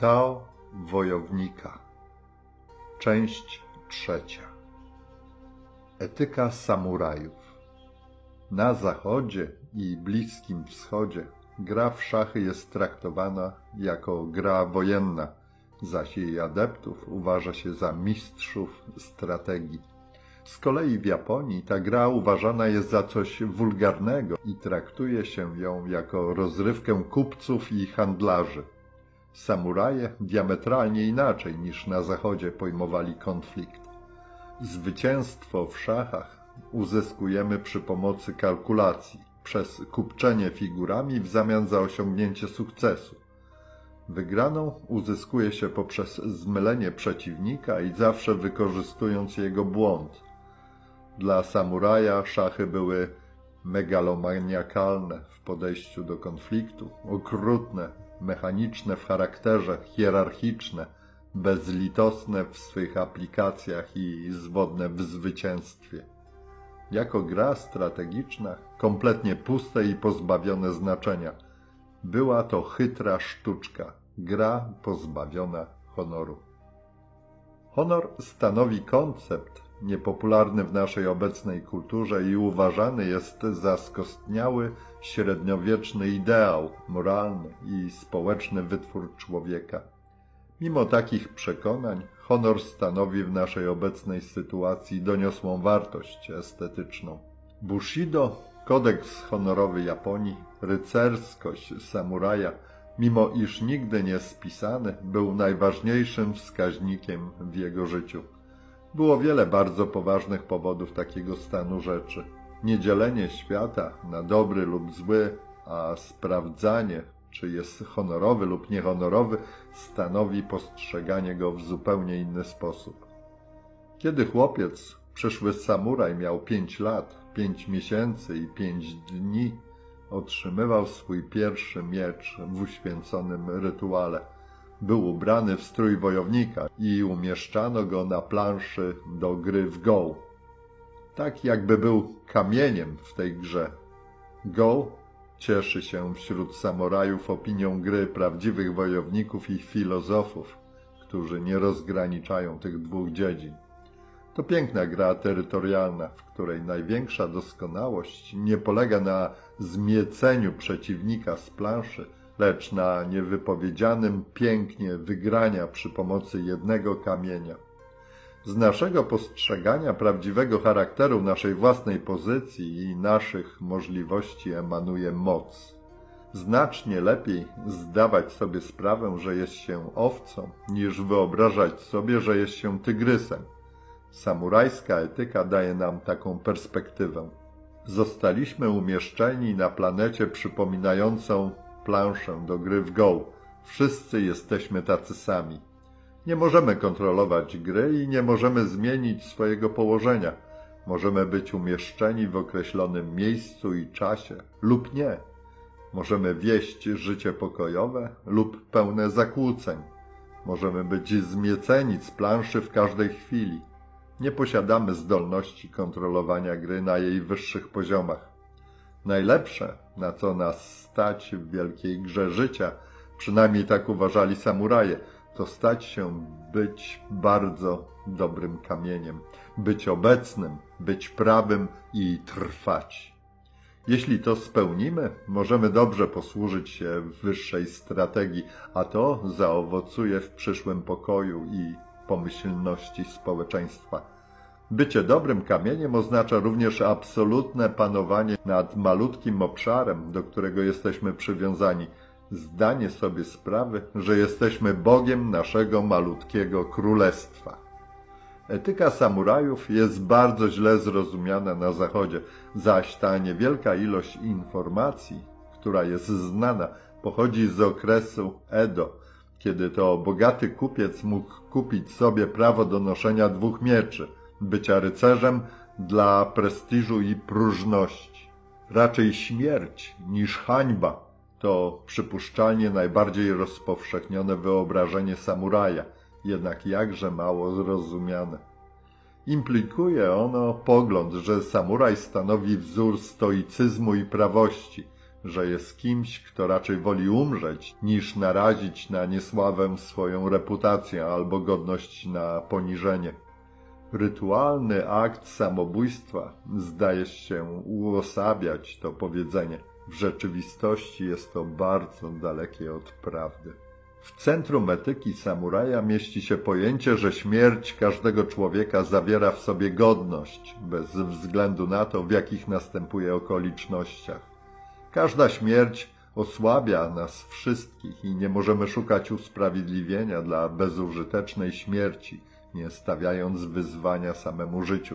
Tao Wojownika, część trzecia. Etyka samurajów. Na Zachodzie i Bliskim Wschodzie gra w szachy jest traktowana jako gra wojenna, zaś jej adeptów uważa się za mistrzów strategii. Z kolei w Japonii ta gra uważana jest za coś wulgarnego i traktuje się ją jako rozrywkę kupców i handlarzy. Samuraje diametralnie inaczej niż na Zachodzie pojmowali konflikt. Zwycięstwo w szachach uzyskujemy przy pomocy kalkulacji, przez kupczenie figurami w zamian za osiągnięcie sukcesu. Wygraną uzyskuje się poprzez zmylenie przeciwnika i zawsze wykorzystując jego błąd. Dla samuraja szachy były megalomaniakalne w podejściu do konfliktu, okrutne, mechaniczne w charakterze, hierarchiczne, bezlitosne w swych aplikacjach i zwodne w zwycięstwie. Jako gra strategiczna, kompletnie puste i pozbawione znaczenia. Była to chytra sztuczka, gra pozbawiona honoru. Honor stanowi koncept niepopularny w naszej obecnej kulturze i uważany jest za skostniały, średniowieczny ideał moralny i społeczny wytwór człowieka. Mimo takich przekonań honor stanowi w naszej obecnej sytuacji doniosłą wartość estetyczną. Bushido, kodeks honorowy Japonii, rycerskość samuraja, mimo iż nigdy nie spisany, był najważniejszym wskaźnikiem w jego życiu. Było wiele bardzo poważnych powodów takiego stanu rzeczy. Niedzielenie świata na dobry lub zły, a sprawdzanie, czy jest honorowy lub niehonorowy, stanowi postrzeganie go w zupełnie inny sposób. Kiedy chłopiec, przyszły samuraj, miał 5 lat, 5 miesięcy i 5 dni, otrzymywał swój pierwszy miecz w uświęconym rytuale. Był ubrany w strój wojownika i umieszczano go na planszy do gry w Go. Tak jakby był kamieniem w tej grze. Go cieszy się wśród samurajów opinią gry prawdziwych wojowników i filozofów, którzy nie rozgraniczają tych dwóch dziedzin. To piękna gra terytorialna, w której największa doskonałość nie polega na zmieceniu przeciwnika z planszy, lecz na niewypowiedzianym pięknie wygrania przy pomocy jednego kamienia. Z naszego postrzegania prawdziwego charakteru naszej własnej pozycji i naszych możliwości emanuje moc. Znacznie lepiej zdawać sobie sprawę, że jest się owcą, niż wyobrażać sobie, że jest się tygrysem. Samurajska etyka daje nam taką perspektywę. Zostaliśmy umieszczeni na planecie przypominającą planszę do gry w Go. Wszyscy jesteśmy tacy sami. Nie możemy kontrolować gry i nie możemy zmienić swojego położenia. Możemy być umieszczeni w określonym miejscu i czasie lub nie. Możemy wieść życie pokojowe lub pełne zakłóceń. Możemy być zmieceni z planszy w każdej chwili. Nie posiadamy zdolności kontrolowania gry na jej wyższych poziomach. Najlepsze, na co nas stać w wielkiej grze życia, przynajmniej tak uważali samuraje, to stać się być bardzo dobrym kamieniem, być obecnym, być prawym i trwać. Jeśli to spełnimy, możemy dobrze posłużyć się wyższej strategii, a to zaowocuje w przyszłym pokoju i pomyślności społeczeństwa. Bycie dobrym kamieniem oznacza również absolutne panowanie nad malutkim obszarem, do którego jesteśmy przywiązani, zdanie sobie sprawy, że jesteśmy Bogiem naszego malutkiego królestwa. Etyka samurajów jest bardzo źle zrozumiana na Zachodzie, zaś ta niewielka ilość informacji, która jest znana, pochodzi z okresu Edo, kiedy to bogaty kupiec mógł kupić sobie prawo do noszenia dwóch mieczy, bycia rycerzem dla prestiżu i próżności. Raczej śmierć niż hańba to przypuszczalnie najbardziej rozpowszechnione wyobrażenie samuraja, jednak jakże mało zrozumiane. Implikuje ono pogląd, że samuraj stanowi wzór stoicyzmu i prawości, że jest kimś, kto raczej woli umrzeć, niż narazić na niesławę swoją reputację albo godność na poniżenie. Rytualny akt samobójstwa zdaje się uosabiać to powiedzenie. W rzeczywistości jest to bardzo dalekie od prawdy. W centrum etyki samuraja mieści się pojęcie, że śmierć każdego człowieka zawiera w sobie godność, bez względu na to, w jakich następuje okolicznościach. Każda śmierć osłabia nas wszystkich i nie możemy szukać usprawiedliwienia dla bezużytecznej śmierci, nie stawiając wyzwania samemu życiu.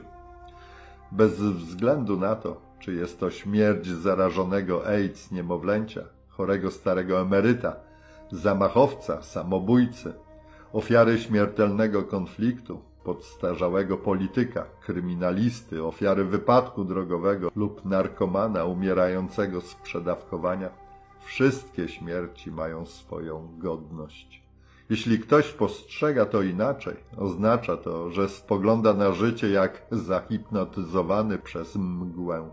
Bez względu na to, czy jest to śmierć zarażonego AIDS niemowlęcia, chorego starego emeryta, zamachowca, samobójcy, ofiary śmiertelnego konfliktu, podstarzałego polityka, kryminalisty, ofiary wypadku drogowego lub narkomana umierającego z przedawkowania, wszystkie śmierci mają swoją godność. Jeśli ktoś postrzega to inaczej, oznacza to, że spogląda na życie jak zahipnotyzowany przez mgłę.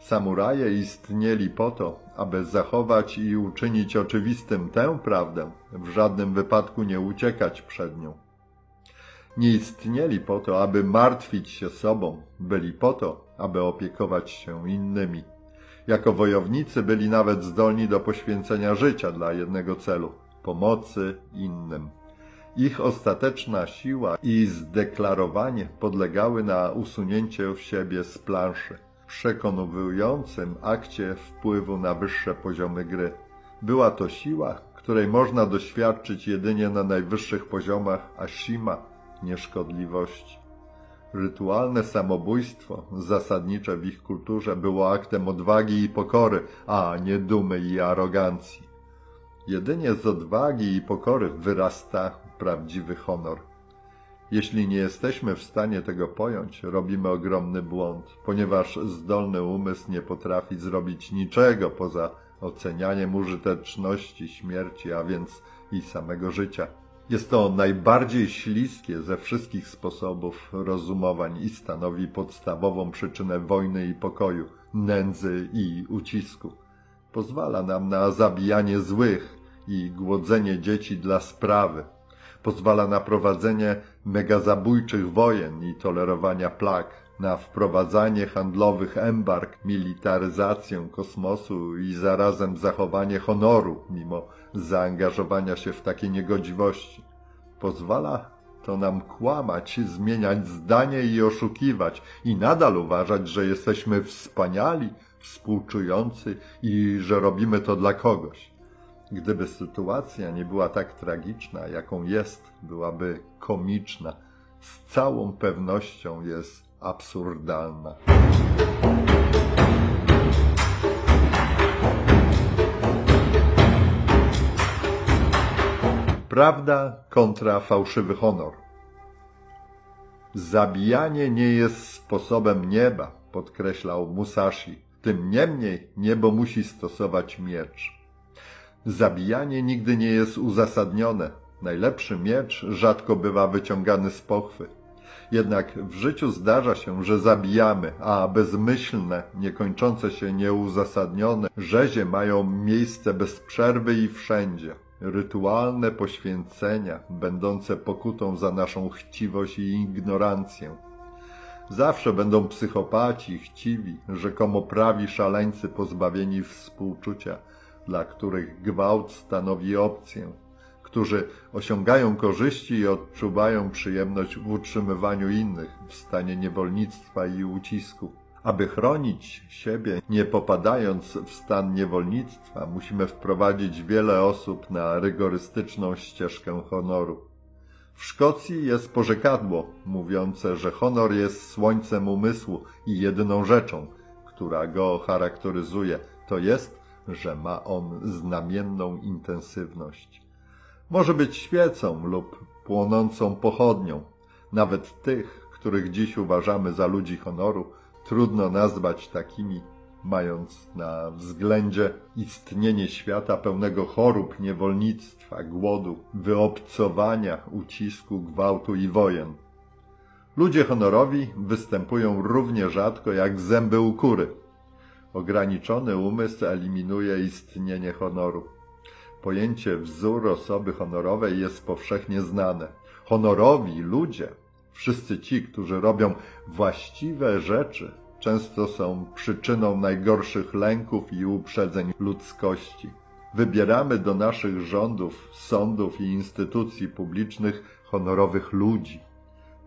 Samuraje istnieli po to, aby zachować i uczynić oczywistym tę prawdę, w żadnym wypadku nie uciekać przed nią. Nie istnieli po to, aby martwić się sobą, byli po to, aby opiekować się innymi. Jako wojownicy byli nawet zdolni do poświęcenia życia dla jednego celu – pomocy innym. Ich ostateczna siła i zdeklarowanie podlegały na usunięcie w siebie z planszy, przekonującym akcie wpływu na wyższe poziomy gry. Była to siła, której można doświadczyć jedynie na najwyższych poziomach ashima, nieszkodliwości. Rytualne samobójstwo, zasadnicze w ich kulturze, było aktem odwagi i pokory, a nie dumy i arogancji. Jedynie z odwagi i pokory wyrasta prawdziwy honor. Jeśli nie jesteśmy w stanie tego pojąć, robimy ogromny błąd, ponieważ zdolny umysł nie potrafi zrobić niczego poza ocenianiem użyteczności śmierci, a więc i samego życia. Jest to najbardziej śliskie ze wszystkich sposobów rozumowań i stanowi podstawową przyczynę wojny i pokoju, nędzy i ucisku. Pozwala nam na zabijanie złych i głodzenie dzieci dla sprawy. Pozwala na prowadzenie megazabójczych wojen i tolerowania plag, na wprowadzanie handlowych embarg, militaryzację kosmosu i zarazem zachowanie honoru mimo zaangażowania się w takie niegodziwości. Pozwala to nam kłamać, zmieniać zdanie i oszukiwać i nadal uważać, że jesteśmy wspaniali, współczujący i że robimy to dla kogoś. Gdyby sytuacja nie była tak tragiczna, jaką jest, byłaby komiczna. Z całą pewnością jest absurdalna. Prawda kontra fałszywy honor. Zabijanie nie jest sposobem nieba, podkreślał Musashi. Tym niemniej niebo musi stosować miecz. Zabijanie nigdy nie jest uzasadnione. Najlepszy miecz rzadko bywa wyciągany z pochwy. Jednak w życiu zdarza się, że zabijamy, a bezmyślne, niekończące się, nieuzasadnione rzezie mają miejsce bez przerwy i wszędzie. Rytualne poświęcenia, będące pokutą za naszą chciwość i ignorancję. Zawsze będą psychopaci, chciwi, rzekomo prawi szaleńcy pozbawieni współczucia, dla których gwałt stanowi opcję, którzy osiągają korzyści i odczuwają przyjemność w utrzymywaniu innych w stanie niewolnictwa i ucisku. Aby chronić siebie, nie popadając w stan niewolnictwa, musimy wprowadzić wiele osób na rygorystyczną ścieżkę honoru. W Szkocji jest porzekadło mówiące, że honor jest słońcem umysłu i jedyną rzeczą, która go charakteryzuje, to jest, że ma on znamienną intensywność. Może być świecą lub płonącą pochodnią. Nawet tych, których dziś uważamy za ludzi honoru, trudno nazwać takimi, mając na względzie istnienie świata pełnego chorób, niewolnictwa, głodu, wyobcowania, ucisku, gwałtu i wojen. Ludzie honorowi występują równie rzadko jak zęby u kury. Ograniczony umysł eliminuje istnienie honoru. Pojęcie wzór osoby honorowej jest powszechnie znane. Honorowi ludzie, wszyscy ci, którzy robią właściwe rzeczy, często są przyczyną najgorszych lęków i uprzedzeń ludzkości. Wybieramy do naszych rządów, sądów i instytucji publicznych honorowych ludzi.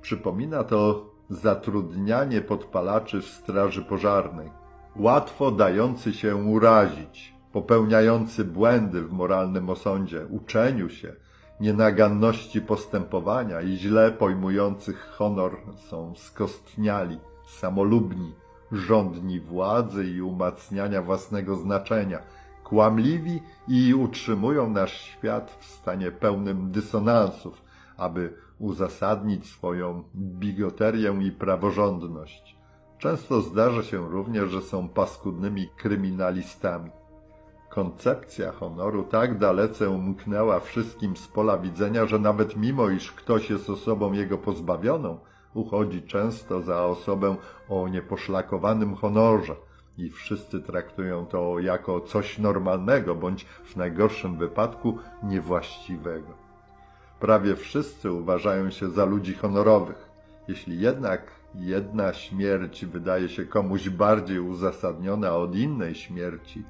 Przypomina to zatrudnianie podpalaczy w straży pożarnej, łatwo dający się urazić, popełniający błędy w moralnym osądzie, uczeniu się, nienaganności postępowania i źle pojmujących honor są skostniali, samolubni, żądni władzy i umacniania własnego znaczenia, kłamliwi i utrzymują nasz świat w stanie pełnym dysonansów, aby uzasadnić swoją bigoterię i praworządność. Często zdarza się również, że są paskudnymi kryminalistami. Koncepcja honoru tak dalece umknęła wszystkim z pola widzenia, że nawet mimo iż ktoś jest osobą jego pozbawioną, uchodzi często za osobę o nieposzlakowanym honorze i wszyscy traktują to jako coś normalnego bądź w najgorszym wypadku niewłaściwego. Prawie wszyscy uważają się za ludzi honorowych. Jeśli jednak jedna śmierć wydaje się komuś bardziej uzasadniona od innej śmierci,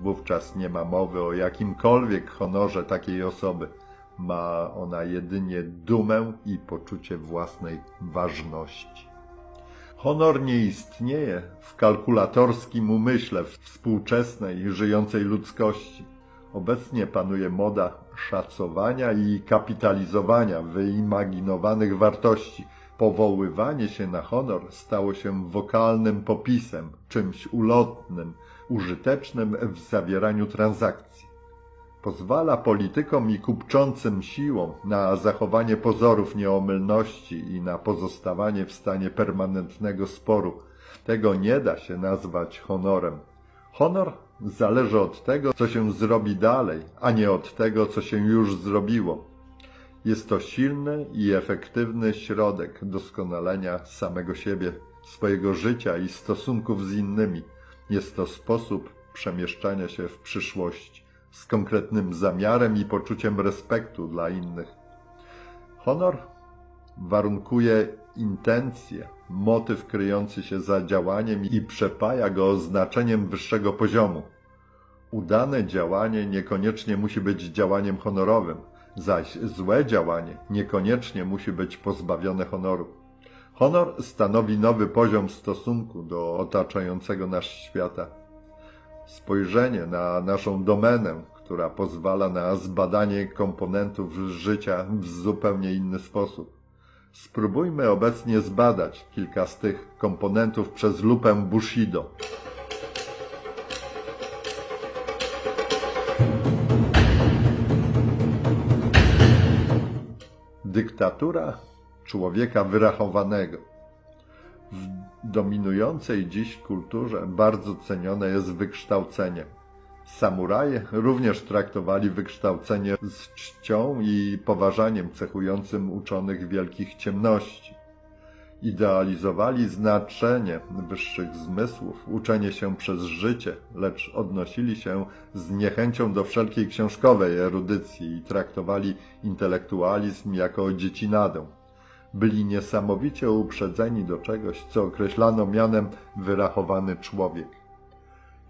wówczas nie ma mowy o jakimkolwiek honorze takiej osoby. Ma ona jedynie dumę i poczucie własnej ważności. Honor nie istnieje w kalkulatorskim umyśle współczesnej, żyjącej ludzkości. Obecnie panuje moda szacowania i kapitalizowania wyimaginowanych wartości. Powoływanie się na honor stało się wokalnym popisem, czymś ulotnym, użytecznym w zawieraniu transakcji. Pozwala politykom i kupczącym siłą na zachowanie pozorów nieomylności i na pozostawanie w stanie permanentnego sporu. Tego nie da się nazwać honorem. Honor zależy od tego, co się zrobi dalej, a nie od tego, co się już zrobiło. Jest to silny i efektywny środek doskonalenia samego siebie, swojego życia i stosunków z innymi. Jest to sposób przemieszczania się w przyszłość z konkretnym zamiarem i poczuciem respektu dla innych. Honor warunkuje intencję, motyw kryjący się za działaniem i przepaja go znaczeniem wyższego poziomu. Udane działanie niekoniecznie musi być działaniem honorowym, zaś złe działanie niekoniecznie musi być pozbawione honoru. Honor stanowi nowy poziom stosunku do otaczającego nas świata. Spojrzenie na naszą domenę, która pozwala na zbadanie komponentów życia w zupełnie inny sposób. Spróbujmy obecnie zbadać kilka z tych komponentów przez lupę Bushido. Dyktatura człowieka wyrachowanego. W dominującej dziś kulturze bardzo cenione jest wykształcenie. Samuraje również traktowali wykształcenie z czcią i poważaniem cechującym uczonych wielkich ciemności. Idealizowali znaczenie wyższych zmysłów, uczenie się przez życie, lecz odnosili się z niechęcią do wszelkiej książkowej erudycji i traktowali intelektualizm jako dziecinadę. Byli niesamowicie uprzedzeni do czegoś, co określano mianem wyrachowany człowiek.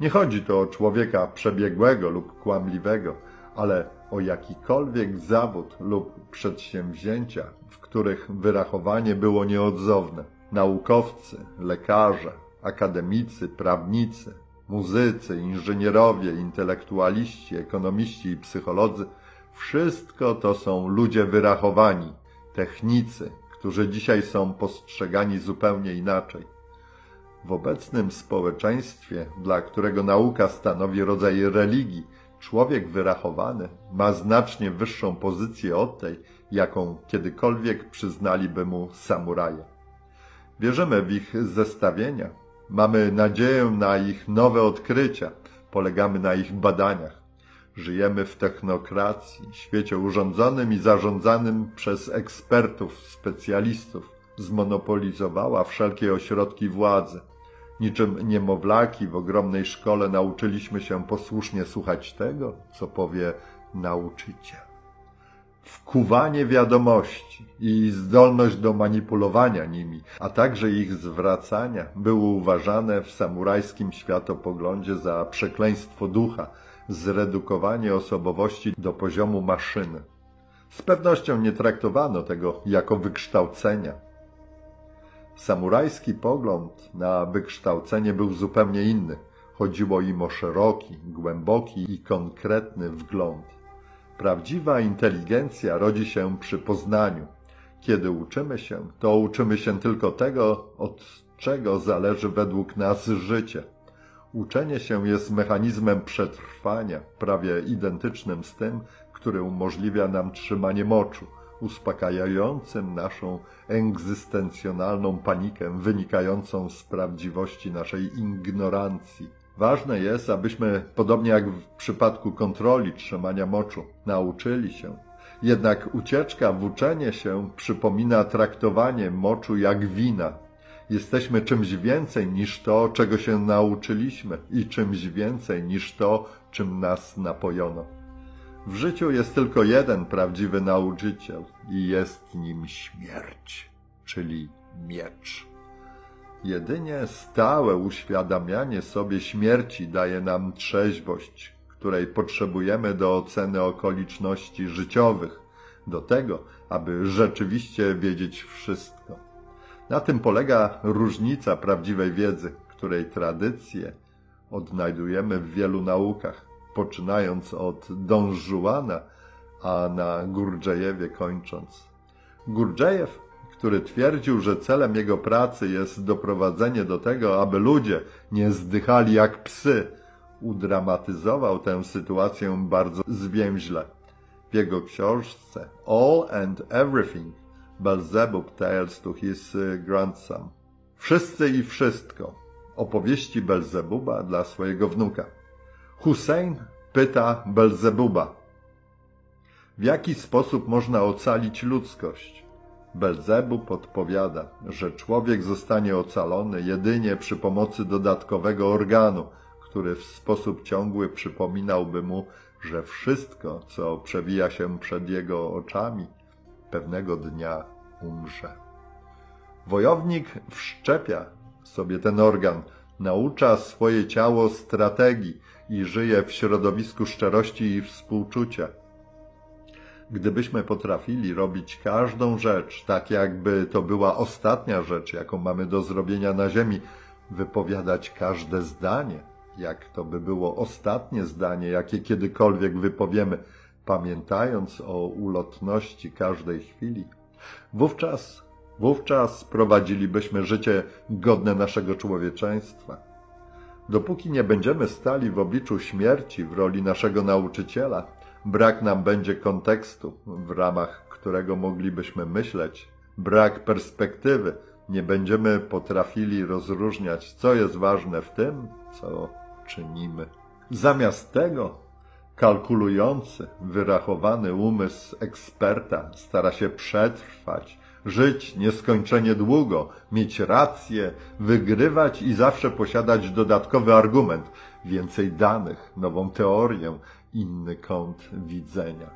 Nie chodzi tu o człowieka przebiegłego lub kłamliwego, ale o jakikolwiek zawód lub przedsięwzięcia, w których wyrachowanie było nieodzowne. Naukowcy, lekarze, akademicy, prawnicy, muzycy, inżynierowie, intelektualiści, ekonomiści i psycholodzy – wszystko to są ludzie wyrachowani, technicy, którzy dzisiaj są postrzegani zupełnie inaczej. W obecnym społeczeństwie, dla którego nauka stanowi rodzaj religii, człowiek wyrachowany ma znacznie wyższą pozycję od tej, jaką kiedykolwiek przyznaliby mu samuraje. Wierzymy w ich zestawienia, mamy nadzieję na ich nowe odkrycia, polegamy na ich badaniach. Żyjemy w technokracji, świecie urządzonym i zarządzanym przez ekspertów, specjalistów. Zmonopolizowała wszelkie ośrodki władzy. Niczym niemowlaki w ogromnej szkole nauczyliśmy się posłusznie słuchać tego, co powie nauczyciel. Wkuwanie wiadomości i zdolność do manipulowania nimi, a także ich zwracania, było uważane w samurajskim światopoglądzie za przekleństwo ducha, zredukowanie osobowości do poziomu maszyny. Z pewnością nie traktowano tego jako wykształcenia. Samurajski pogląd na wykształcenie był zupełnie inny. Chodziło im o szeroki, głęboki i konkretny wgląd. Prawdziwa inteligencja rodzi się przy poznaniu. Kiedy uczymy się, to uczymy się tylko tego, od czego zależy według nas życie. Uczenie się jest mechanizmem przetrwania, prawie identycznym z tym, który umożliwia nam trzymanie moczu, uspokajającym naszą egzystencjonalną panikę wynikającą z prawdziwości naszej ignorancji. Ważne jest, abyśmy, podobnie jak w przypadku kontroli trzymania moczu, nauczyli się. Jednak ucieczka w uczenie się przypomina traktowanie moczu jak wina. Jesteśmy czymś więcej niż to, czego się nauczyliśmy i czymś więcej niż to, czym nas napojono. W życiu jest tylko jeden prawdziwy nauczyciel i jest nim śmierć, czyli miecz. Jedynie stałe uświadamianie sobie śmierci daje nam trzeźwość, której potrzebujemy do oceny okoliczności życiowych, do tego, aby rzeczywiście wiedzieć wszystko. Na tym polega różnica prawdziwej wiedzy, której tradycje odnajdujemy w wielu naukach, poczynając od Don Juana, a na Gurdjieffie kończąc. Gurdjieff, który twierdził, że celem jego pracy jest doprowadzenie do tego, aby ludzie nie zdychali jak psy, udramatyzował tę sytuację bardzo zwięźle. W jego książce All and Everything Beelzebub Tales to His Grandson Wszyscy i Wszystko. Opowieści Beelzebuba dla swojego wnuka. Hussein pyta Beelzebuba, w jaki sposób można ocalić ludzkość? Beelzebub odpowiada, że człowiek zostanie ocalony jedynie przy pomocy dodatkowego organu, który w sposób ciągły przypominałby mu, że wszystko, co przewija się przed jego oczami, pewnego dnia umrze. Wojownik wszczepia sobie ten organ, naucza swoje ciało strategii i żyje w środowisku szczerości i współczucia. Gdybyśmy potrafili robić każdą rzecz, tak jakby to była ostatnia rzecz, jaką mamy do zrobienia na ziemi, wypowiadać każde zdanie, jak to by było ostatnie zdanie, jakie kiedykolwiek wypowiemy, pamiętając o ulotności każdej chwili, wówczas prowadzilibyśmy życie godne naszego człowieczeństwa. Dopóki nie będziemy stali w obliczu śmierci w roli naszego nauczyciela, brak nam będzie kontekstu, w ramach którego moglibyśmy myśleć, brak perspektywy, nie będziemy potrafili rozróżniać, co jest ważne w tym, co czynimy. Zamiast tego kalkulujący, wyrachowany umysł eksperta stara się przetrwać, żyć nieskończenie długo, mieć rację, wygrywać i zawsze posiadać dodatkowy argument, więcej danych, nową teorię, inny kąt widzenia.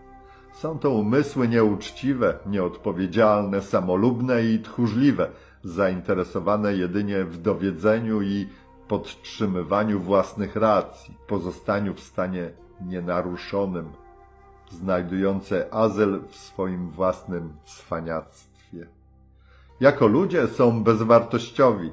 Są to umysły nieuczciwe, nieodpowiedzialne, samolubne i tchórzliwe, zainteresowane jedynie w dowiedzeniu i podtrzymywaniu własnych racji, pozostaniu w stanie nienaruszonym. znajdujące azyl w swoim własnym cwaniactwie. Jako ludzie są bezwartościowi,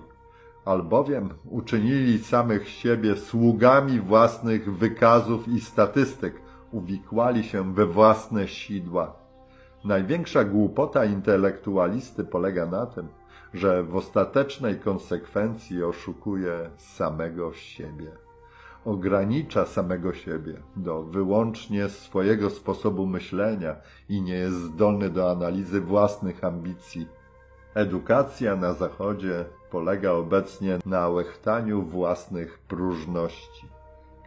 albowiem uczynili samych siebie sługami własnych wykazów i statystyk, uwikłali się we własne sidła. Największa głupota intelektualisty polega na tym, że w ostatecznej konsekwencji oszukuje samego siebie. Ogranicza samego siebie do wyłącznie swojego sposobu myślenia i nie jest zdolny do analizy własnych ambicji. Edukacja na Zachodzie polega obecnie na łechtaniu własnych próżności.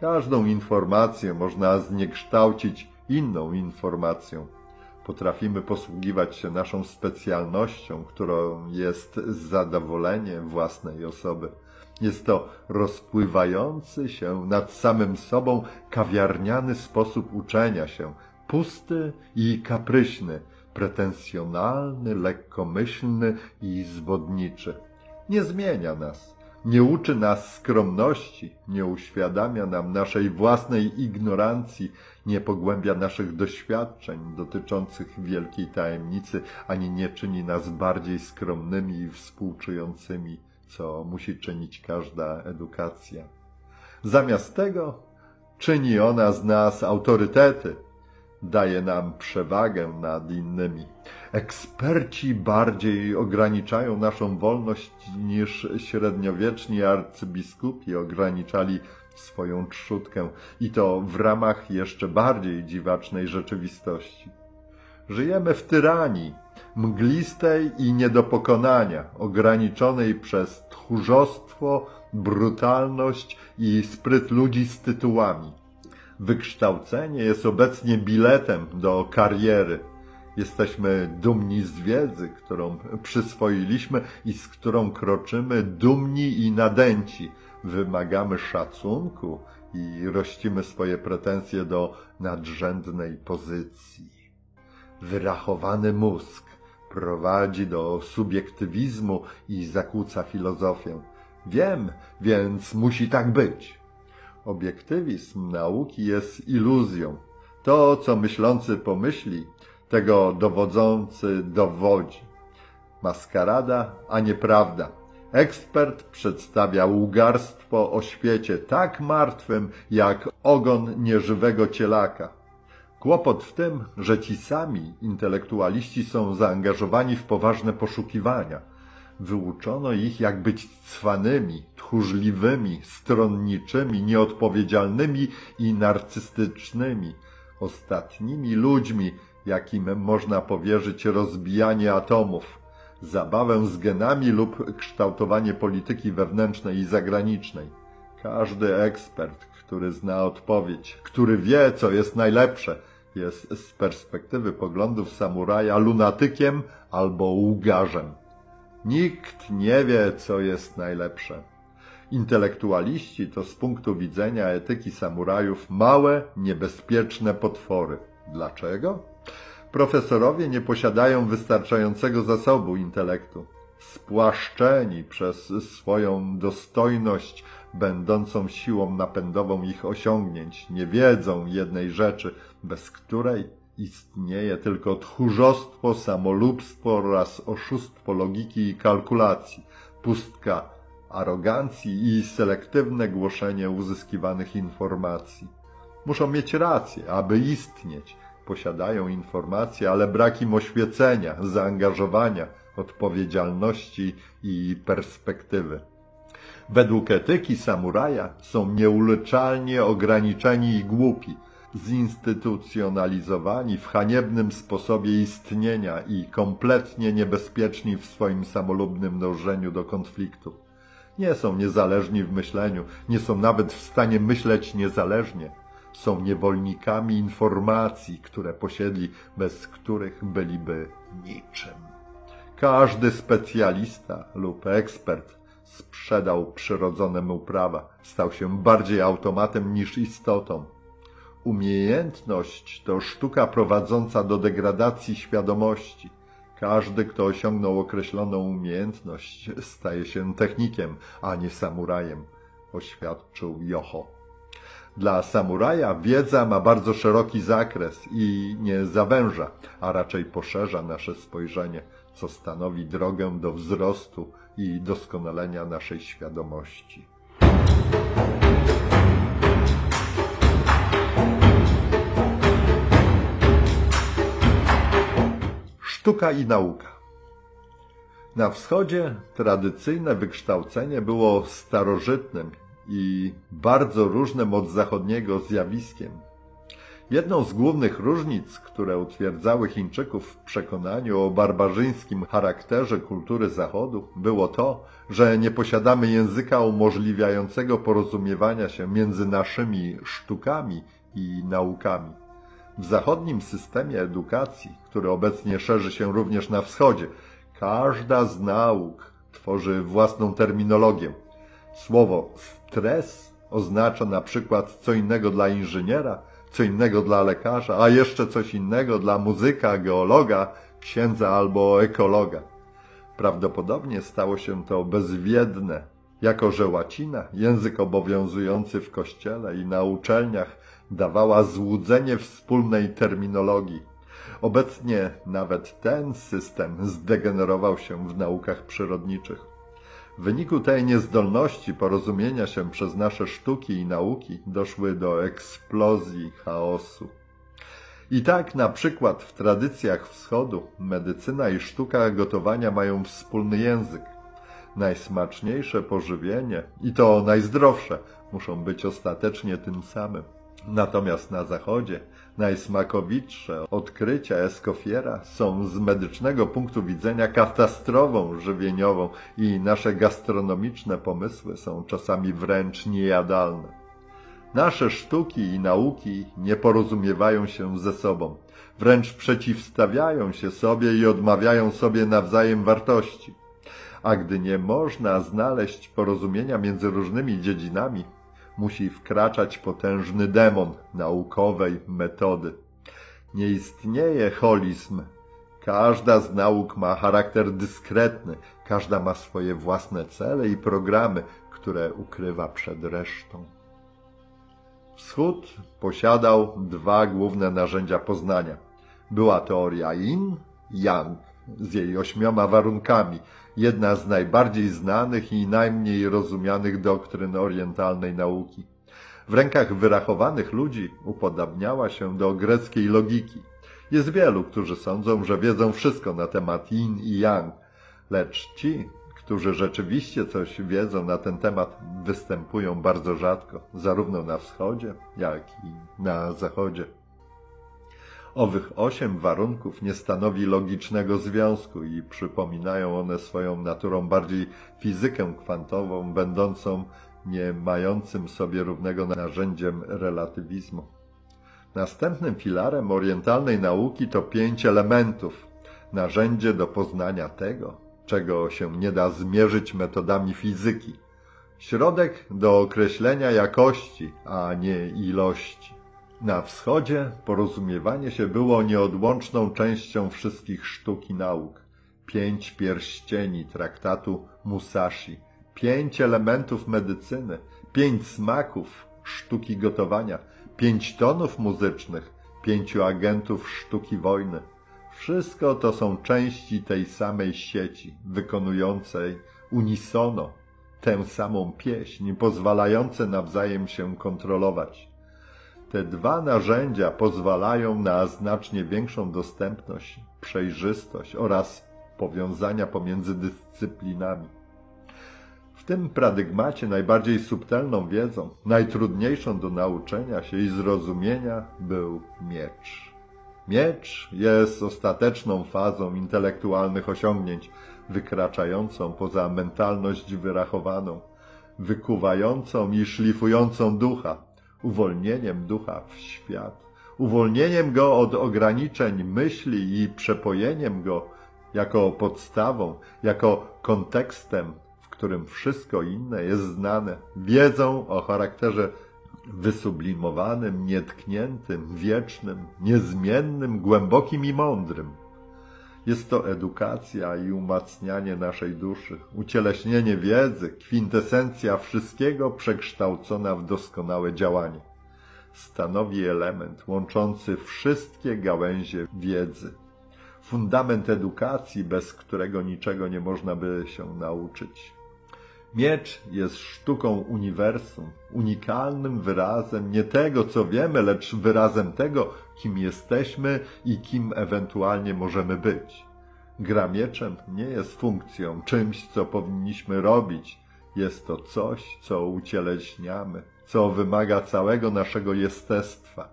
Każdą informację można zniekształcić inną informacją. Potrafimy posługiwać się naszą specjalnością, którą jest zadowolenie własnej osoby. Jest to rozpływający się nad samym sobą kawiarniany sposób uczenia się, pusty i kapryśny, pretensjonalny, lekkomyślny i zwodniczy. Nie zmienia nas, nie uczy nas skromności, nie uświadamia nam naszej własnej ignorancji, nie pogłębia naszych doświadczeń dotyczących wielkiej tajemnicy, ani nie czyni nas bardziej skromnymi i współczującymi, co musi czynić każda edukacja. Zamiast tego czyni ona z nas autorytety, daje nam przewagę nad innymi. Eksperci bardziej ograniczają naszą wolność niż średniowieczni arcybiskupi ograniczali swoją trzódkę i to w ramach jeszcze bardziej dziwacznej rzeczywistości. Żyjemy w tyranii, mglistej i nie do pokonania, ograniczonej przez tchórzostwo, brutalność i spryt ludzi z tytułami. Wykształcenie jest obecnie biletem do kariery. Jesteśmy dumni z wiedzy, którą przyswoiliśmy i z którą kroczymy, dumni i nadęci. Wymagamy szacunku i rościmy swoje pretensje do nadrzędnej pozycji. Wyrachowany mózg prowadzi do subiektywizmu i zakłóca filozofię. Wiem, więc musi tak być. Obiektywizm nauki jest iluzją. To, co myślący pomyśli, tego dowodzący dowodzi. Maskarada, a nie prawda. Ekspert przedstawia łgarstwo o świecie tak martwym, jak ogon nieżywego cielaka. Kłopot w tym, że ci sami intelektualiści są zaangażowani w poważne poszukiwania. Wyuczono ich, jak być cwanymi, tchórzliwymi, stronniczymi, nieodpowiedzialnymi i narcystycznymi. Ostatnimi ludźmi, jakim można powierzyć rozbijanie atomów, zabawę z genami lub kształtowanie polityki wewnętrznej i zagranicznej. Każdy ekspert, który zna odpowiedź, który wie, co jest najlepsze, jest z perspektywy poglądów samuraja lunatykiem albo łgarzem. Nikt nie wie, co jest najlepsze. Intelektualiści to z punktu widzenia etyki samurajów małe, niebezpieczne potwory. Dlaczego? Profesorowie nie posiadają wystarczającego zasobu intelektu. Spłaszczeni przez swoją dostojność, będącą siłą napędową ich osiągnięć, nie wiedzą jednej rzeczy, bez której istnieje tylko tchórzostwo, samolubstwo oraz oszustwo logiki i kalkulacji, pustka arogancji i selektywne głoszenie uzyskiwanych informacji. Muszą mieć rację, aby istnieć. Posiadają informacje, ale brak im oświecenia, zaangażowania, odpowiedzialności i perspektywy. Według etyki samuraja są nieuleczalnie ograniczeni i głupi, zinstytucjonalizowani w haniebnym sposobie istnienia i kompletnie niebezpieczni w swoim samolubnym dążeniu do konfliktu. Nie są niezależni w myśleniu, nie są nawet w stanie myśleć niezależnie. Są niewolnikami informacji, które posiedli, bez których byliby niczym. Każdy specjalista lub ekspert sprzedał przyrodzone mu prawa, stał się bardziej automatem niż istotą. Umiejętność to sztuka prowadząca do degradacji świadomości. Każdy, kto osiągnął określoną umiejętność, staje się technikiem, a nie samurajem, oświadczył Jocho. Dla samuraja wiedza ma bardzo szeroki zakres i nie zawęża, a raczej poszerza nasze spojrzenie, co stanowi drogę do wzrostu i doskonalenia naszej świadomości. Sztuka i nauka. Na wschodzie tradycyjne wykształcenie było starożytnym i bardzo różnym od zachodniego zjawiskiem. Jedną z głównych różnic, które utwierdzały Chińczyków w przekonaniu o barbarzyńskim charakterze kultury Zachodu, było to, że nie posiadamy języka umożliwiającego porozumiewania się między naszymi sztukami i naukami. W zachodnim systemie edukacji, który obecnie szerzy się również na wschodzie, każda z nauk tworzy własną terminologię. Słowo stres oznacza na przykład co innego dla inżyniera, co innego dla lekarza, a jeszcze coś innego dla muzyka, geologa, księdza albo ekologa. Prawdopodobnie stało się to bezwiedne, jako że łacina, język obowiązujący w kościele i na uczelniach, dawała złudzenie wspólnej terminologii. Obecnie nawet ten system zdegenerował się w naukach przyrodniczych. W wyniku tej niezdolności porozumienia się przez nasze sztuki i nauki doszły do eksplozji chaosu. I tak na przykład w tradycjach wschodu medycyna i sztuka gotowania mają wspólny język. Najsmaczniejsze pożywienie, i to najzdrowsze, muszą być ostatecznie tym samym. Natomiast na zachodzie najsmakowitsze odkrycia Escoffiera są z medycznego punktu widzenia katastrofą żywieniową i nasze gastronomiczne pomysły są czasami wręcz niejadalne. Nasze sztuki i nauki nie porozumiewają się ze sobą, wręcz przeciwstawiają się sobie i odmawiają sobie nawzajem wartości. A gdy nie można znaleźć porozumienia między różnymi dziedzinami, musi wkraczać potężny demon naukowej metody. Nie istnieje holizm. Każda z nauk ma charakter dyskretny, każda ma swoje własne cele i programy, które ukrywa przed resztą. Wschód posiadał dwa główne narzędzia poznania. Była teoria Yin i Yang z jej 8 warunkami, jedna z najbardziej znanych i najmniej rozumianych doktryn orientalnej nauki. W rękach wyrachowanych ludzi upodabniała się do greckiej logiki. Jest wielu, którzy sądzą, że wiedzą wszystko na temat yin i yang, lecz ci, którzy rzeczywiście coś wiedzą na ten temat, występują bardzo rzadko, zarówno na wschodzie, jak i na zachodzie. Owych 8 warunków nie stanowi logicznego związku i przypominają one swoją naturą bardziej fizykę kwantową, będącą nie mającym sobie równego narzędziem relatywizmu. Następnym filarem orientalnej nauki to 5 elementów, narzędzie do poznania tego, czego się nie da zmierzyć metodami fizyki, środek do określenia jakości, a nie ilości. Na wschodzie porozumiewanie się było nieodłączną częścią wszystkich sztuk i nauk. 5 pierścieni traktatu Musashi, 5 elementów medycyny, 5 smaków sztuki gotowania, 5 tonów muzycznych, 5 agentów sztuki wojny. Wszystko to są części tej samej sieci, wykonującej unisono tę samą pieśń, pozwalające nawzajem się kontrolować. Te dwa narzędzia pozwalają na znacznie większą dostępność, przejrzystość oraz powiązania pomiędzy dyscyplinami. W tym paradygmacie najbardziej subtelną wiedzą, najtrudniejszą do nauczenia się i zrozumienia był miecz. Miecz jest ostateczną fazą intelektualnych osiągnięć, wykraczającą poza mentalność wyrachowaną, wykuwającą i szlifującą ducha, uwolnieniem ducha w świat, uwolnieniem go od ograniczeń myśli i przepojeniem go jako podstawą, jako kontekstem, w którym wszystko inne jest znane, wiedzą o charakterze wysublimowanym, nietkniętym, wiecznym, niezmiennym, głębokim i mądrym. Jest to edukacja i umacnianie naszej duszy, ucieleśnienie wiedzy, kwintesencja wszystkiego przekształcona w doskonałe działanie. Stanowi element łączący wszystkie gałęzie wiedzy. Fundament edukacji, bez którego niczego nie można by się nauczyć. Miecz jest sztuką uniwersum, unikalnym wyrazem nie tego, co wiemy, lecz wyrazem tego, kim jesteśmy i kim ewentualnie możemy być. Gra mieczem nie jest funkcją, czymś, co powinniśmy robić. Jest to coś, co ucieleśniamy, co wymaga całego naszego jestestwa.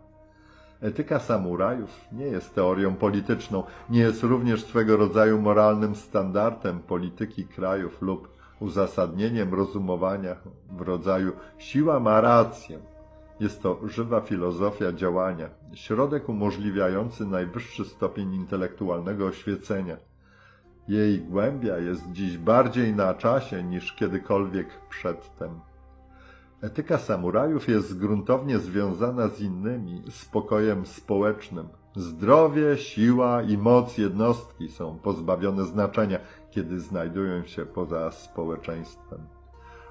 Etyka samurajów nie jest teorią polityczną, nie jest również swego rodzaju moralnym standardem polityki krajów lub uzasadnieniem rozumowania w rodzaju siła ma rację. Jest to żywa filozofia działania, środek umożliwiający najwyższy stopień intelektualnego oświecenia. Jej głębia jest dziś bardziej na czasie niż kiedykolwiek przedtem. Etyka samurajów jest gruntownie związana z innymi, z pokojem społecznym. Zdrowie, siła i moc jednostki są pozbawione znaczenia, kiedy znajdują się poza społeczeństwem.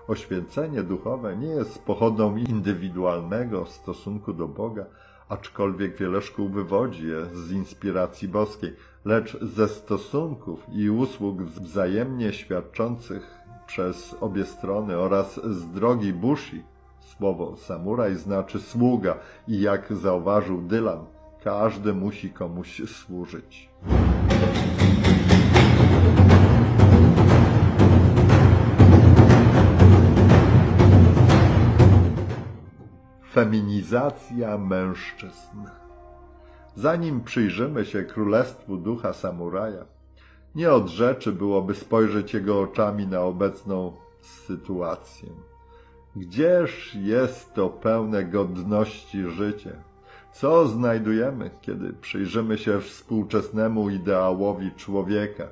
Oświęcenie duchowe nie jest pochodną indywidualnego stosunku do Boga, aczkolwiek wiele szkół wywodzi je z inspiracji boskiej, lecz ze stosunków i usług wzajemnie świadczących przez obie strony oraz z drogi Bushi. Słowo samuraj znaczy sługa i jak zauważył Dylan, każdy musi komuś służyć. Feminizacja mężczyzn. Zanim przyjrzymy się królestwu ducha samuraja, nie od rzeczy byłoby spojrzeć jego oczami na obecną sytuację. Gdzież jest to pełne godności życie? Co znajdujemy, kiedy przyjrzymy się współczesnemu ideałowi człowieka?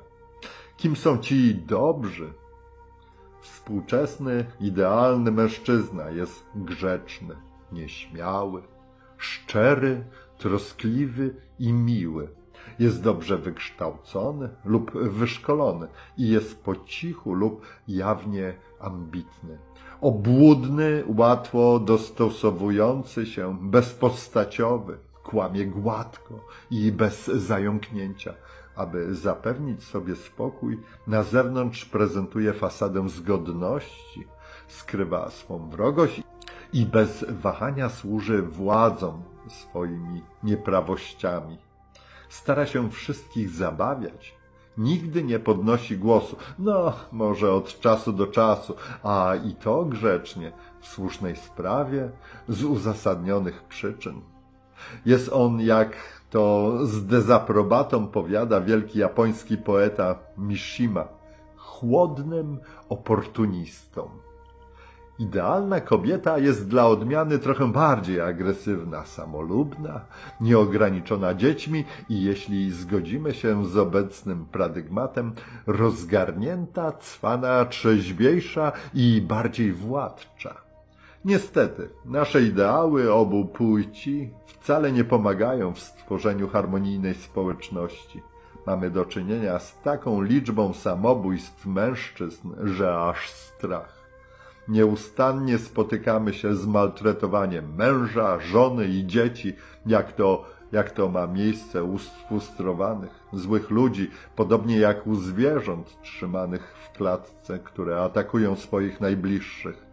Kim są ci dobrzy? Współczesny, idealny mężczyzna jest grzeczny, nieśmiały, szczery, troskliwy i miły. Jest dobrze wykształcony lub wyszkolony i jest po cichu lub jawnie ambitny. Obłudny, łatwo dostosowujący się, bezpostaciowy, kłamie gładko i bez zająknięcia. Aby zapewnić sobie spokój, na zewnątrz prezentuje fasadę zgodności, skrywa swą wrogość i bez wahania służy władzom swoimi nieprawościami. Stara się wszystkich zabawiać, nigdy nie podnosi głosu, no może od czasu do czasu, a i to grzecznie, w słusznej sprawie, z uzasadnionych przyczyn. Jest on, jak to z dezaprobatą powiada wielki japoński poeta Mishima, chłodnym oportunistą. Idealna kobieta jest dla odmiany trochę bardziej agresywna, samolubna, nieograniczona dziećmi i, jeśli zgodzimy się z obecnym paradygmatem, rozgarnięta, cwana, trzeźwiejsza i bardziej władcza. Niestety, nasze ideały obu płci wcale nie pomagają w stworzeniu harmonijnej społeczności. Mamy do czynienia z taką liczbą samobójstw mężczyzn, że aż strach. Nieustannie spotykamy się z maltretowaniem męża, żony i dzieci, jak to ma miejsce u sfrustrowanych, złych ludzi, podobnie jak u zwierząt trzymanych w klatce, które atakują swoich najbliższych.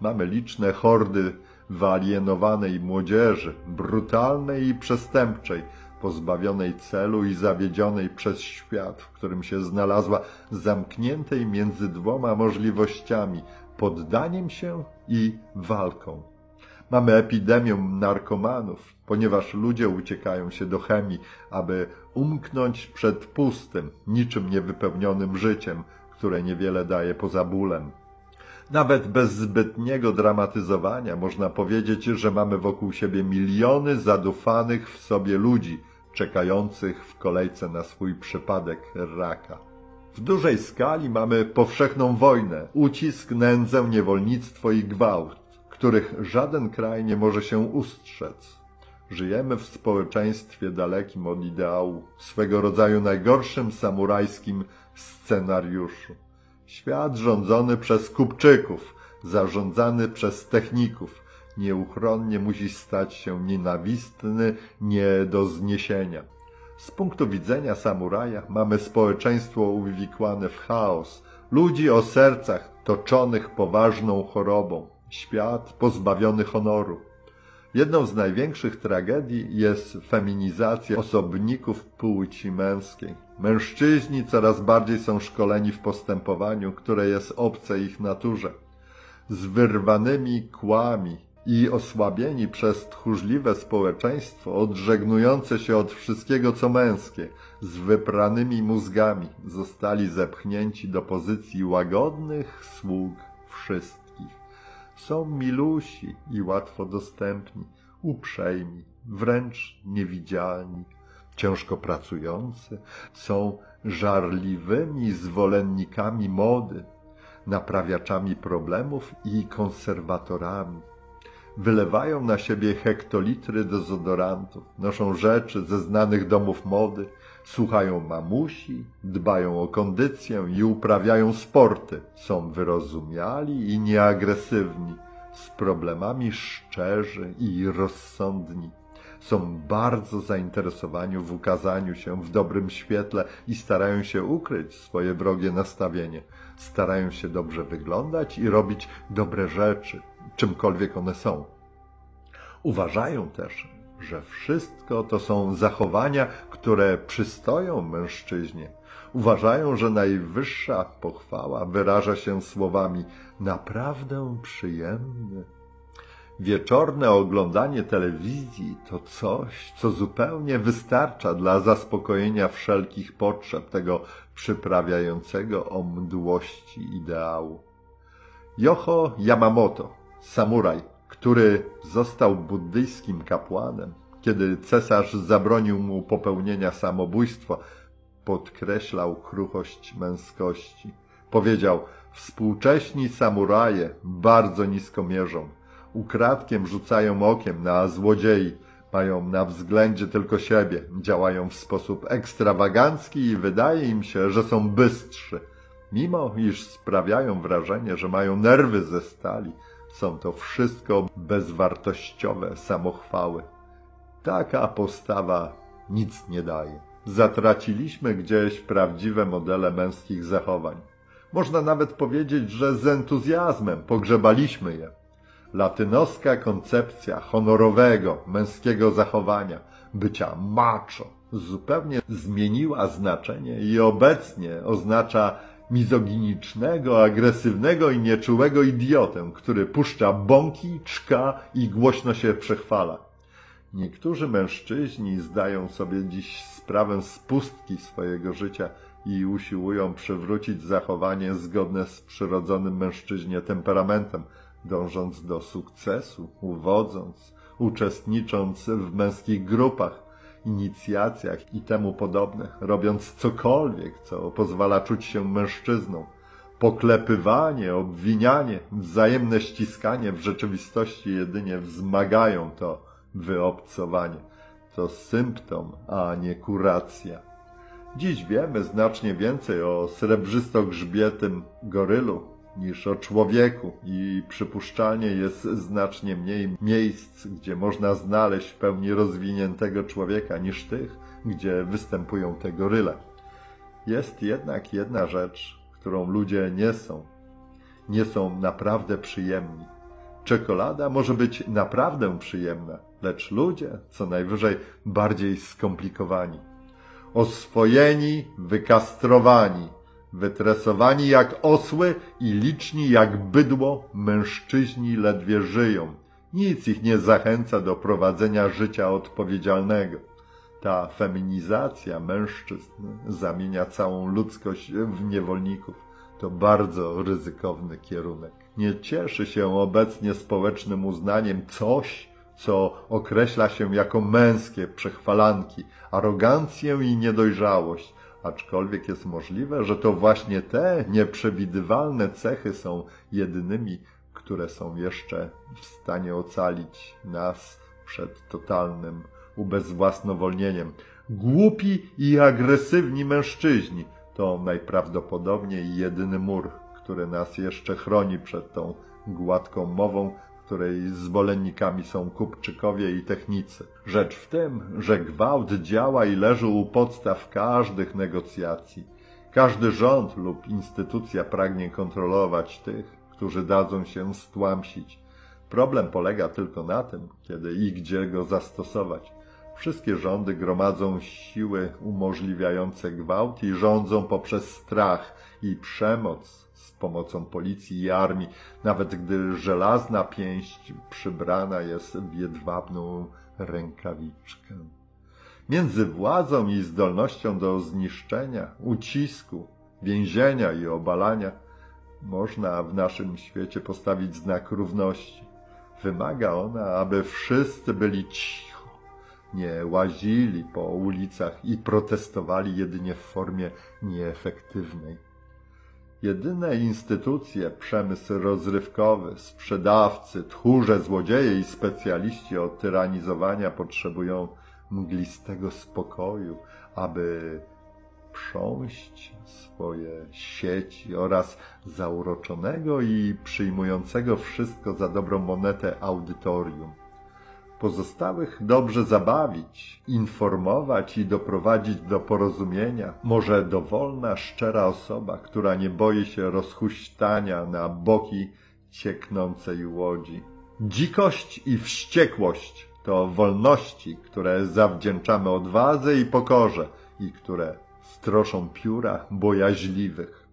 Mamy liczne hordy wyalienowanej młodzieży, brutalnej i przestępczej, pozbawionej celu i zawiedzionej przez świat, w którym się znalazła, zamkniętej między dwoma możliwościami – poddaniem się i walką. Mamy epidemię narkomanów, ponieważ ludzie uciekają się do chemii, aby umknąć przed pustym, niczym niewypełnionym życiem, które niewiele daje poza bólem. Nawet bez zbytniego dramatyzowania można powiedzieć, że mamy wokół siebie miliony zadufanych w sobie ludzi, czekających w kolejce na swój przypadek raka. W dużej skali mamy powszechną wojnę, ucisk, nędzę, niewolnictwo i gwałt, których żaden kraj nie może się ustrzec. Żyjemy w społeczeństwie dalekim od ideału, swego rodzaju najgorszym samurajskim scenariuszu. Świat rządzony przez kupczyków, zarządzany przez techników, nieuchronnie musi stać się nienawistny, nie do zniesienia. Z punktu widzenia samuraja mamy społeczeństwo uwikłane w chaos, ludzi o sercach toczonych poważną chorobą, świat pozbawiony honoru. Jedną z największych tragedii jest feminizacja osobników płci męskiej. Mężczyźni coraz bardziej są szkoleni w postępowaniu, które jest obce ich naturze. Z wyrwanymi kłami i osłabieni przez tchórzliwe społeczeństwo, odżegnujące się od wszystkiego co męskie, z wypranymi mózgami, zostali zepchnięci do pozycji łagodnych sług wszystkich. Są milusi i łatwo dostępni, uprzejmi, wręcz niewidzialni, ciężko pracujący, są żarliwymi zwolennikami mody, naprawiaczami problemów i konserwatorami. Wylewają na siebie hektolitry dezodorantów, noszą rzeczy ze znanych domów mody, słuchają mamusi, dbają o kondycję i uprawiają sporty. Są wyrozumiali i nieagresywni, z problemami szczerzy i rozsądni. Są bardzo zainteresowani w ukazaniu się w dobrym świetle i starają się ukryć swoje wrogie nastawienie. Starają się dobrze wyglądać i robić dobre rzeczy, czymkolwiek one są. Uważają też, że wszystko to są zachowania, które przystoją mężczyźnie. Uważają, że najwyższa pochwała wyraża się słowami naprawdę przyjemny. Wieczorne oglądanie telewizji to coś, co zupełnie wystarcza dla zaspokojenia wszelkich potrzeb tego przyprawiającego o mdłości ideału. Jocho Yamamoto, samuraj, który został buddyjskim kapłanem, kiedy cesarz zabronił mu popełnienia samobójstwa, podkreślał kruchość męskości. Powiedział: współcześni samuraje bardzo nisko mierzą, ukradkiem rzucają okiem na złodziei, mają na względzie tylko siebie, działają w sposób ekstrawagancki i wydaje im się, że są bystrzy, mimo iż sprawiają wrażenie, że mają nerwy ze stali. Są to wszystko bezwartościowe samochwały. Taka postawa nic nie daje. Zatraciliśmy gdzieś prawdziwe modele męskich zachowań. Można nawet powiedzieć, że z entuzjazmem pogrzebaliśmy je. Latynoska koncepcja honorowego, męskiego zachowania, bycia macho, zupełnie zmieniła znaczenie i obecnie oznacza mizoginicznego, agresywnego i nieczułego idiotę, który puszcza bąki, czka i głośno się przechwala. Niektórzy mężczyźni zdają sobie dziś sprawę z pustki swojego życia i usiłują przywrócić zachowanie zgodne z przyrodzonym mężczyźnie temperamentem, dążąc do sukcesu, uwodząc, uczestnicząc w męskich grupach, inicjacjach i temu podobne, robiąc cokolwiek, co pozwala czuć się mężczyzną. Poklepywanie, obwinianie, wzajemne ściskanie w rzeczywistości jedynie wzmagają to wyobcowanie. To symptom, a nie kuracja. Dziś wiemy znacznie więcej o srebrzystogrzbietym gorylu niż o człowieku i przypuszczalnie jest znacznie mniej miejsc, gdzie można znaleźć w pełni rozwiniętego człowieka niż tych, gdzie występują te goryle. Jest jednak jedna rzecz, którą ludzie nie są. Nie są naprawdę przyjemni. Czekolada może być naprawdę przyjemna, lecz ludzie co najwyżej bardziej skomplikowani. Oswojeni, wykastrowani, wytresowani jak osły i liczni jak bydło, mężczyźni ledwie żyją. Nic ich nie zachęca do prowadzenia życia odpowiedzialnego. Ta feminizacja mężczyzn zamienia całą ludzkość w niewolników. To bardzo ryzykowny kierunek. Nie cieszy się obecnie społecznym uznaniem coś, co określa się jako męskie przechwalanki, arogancję i niedojrzałość. Aczkolwiek jest możliwe, że to właśnie te nieprzewidywalne cechy są jedynymi, które są jeszcze w stanie ocalić nas przed totalnym ubezwłasnowolnieniem. Głupi i agresywni mężczyźni to najprawdopodobniej jedyny mur, który nas jeszcze chroni przed tą gładką mową, której zwolennikami są kupczykowie i technicy. Rzecz w tym, że gwałt działa i leży u podstaw każdych negocjacji. Każdy rząd lub instytucja pragnie kontrolować tych, którzy dadzą się stłamsić. Problem polega tylko na tym, kiedy i gdzie go zastosować. Wszystkie rządy gromadzą siły umożliwiające gwałt i rządzą poprzez strach i przemoc z pomocą policji i armii, nawet gdy żelazna pięść przybrana jest w jedwabną rękawiczkę. Między władzą i zdolnością do zniszczenia, ucisku, więzienia i obalania można w naszym świecie postawić znak równości. Wymaga ona, aby wszyscy byli cicho, nie łazili po ulicach i protestowali jedynie w formie nieefektywnej. Jedyne instytucje, przemysł rozrywkowy, sprzedawcy, tchórze, złodzieje i specjaliści od tyranizowania potrzebują mglistego spokoju, aby prząść swoje sieci oraz zauroczonego i przyjmującego wszystko za dobrą monetę audytorium. Pozostałych dobrze zabawić, informować i doprowadzić do porozumienia może dowolna, szczera osoba, która nie boi się rozhuśtania na boki cieknącej łodzi. Dzikość i wściekłość to wolności, które zawdzięczamy odwadze i pokorze i które stroszą pióra bojaźliwych.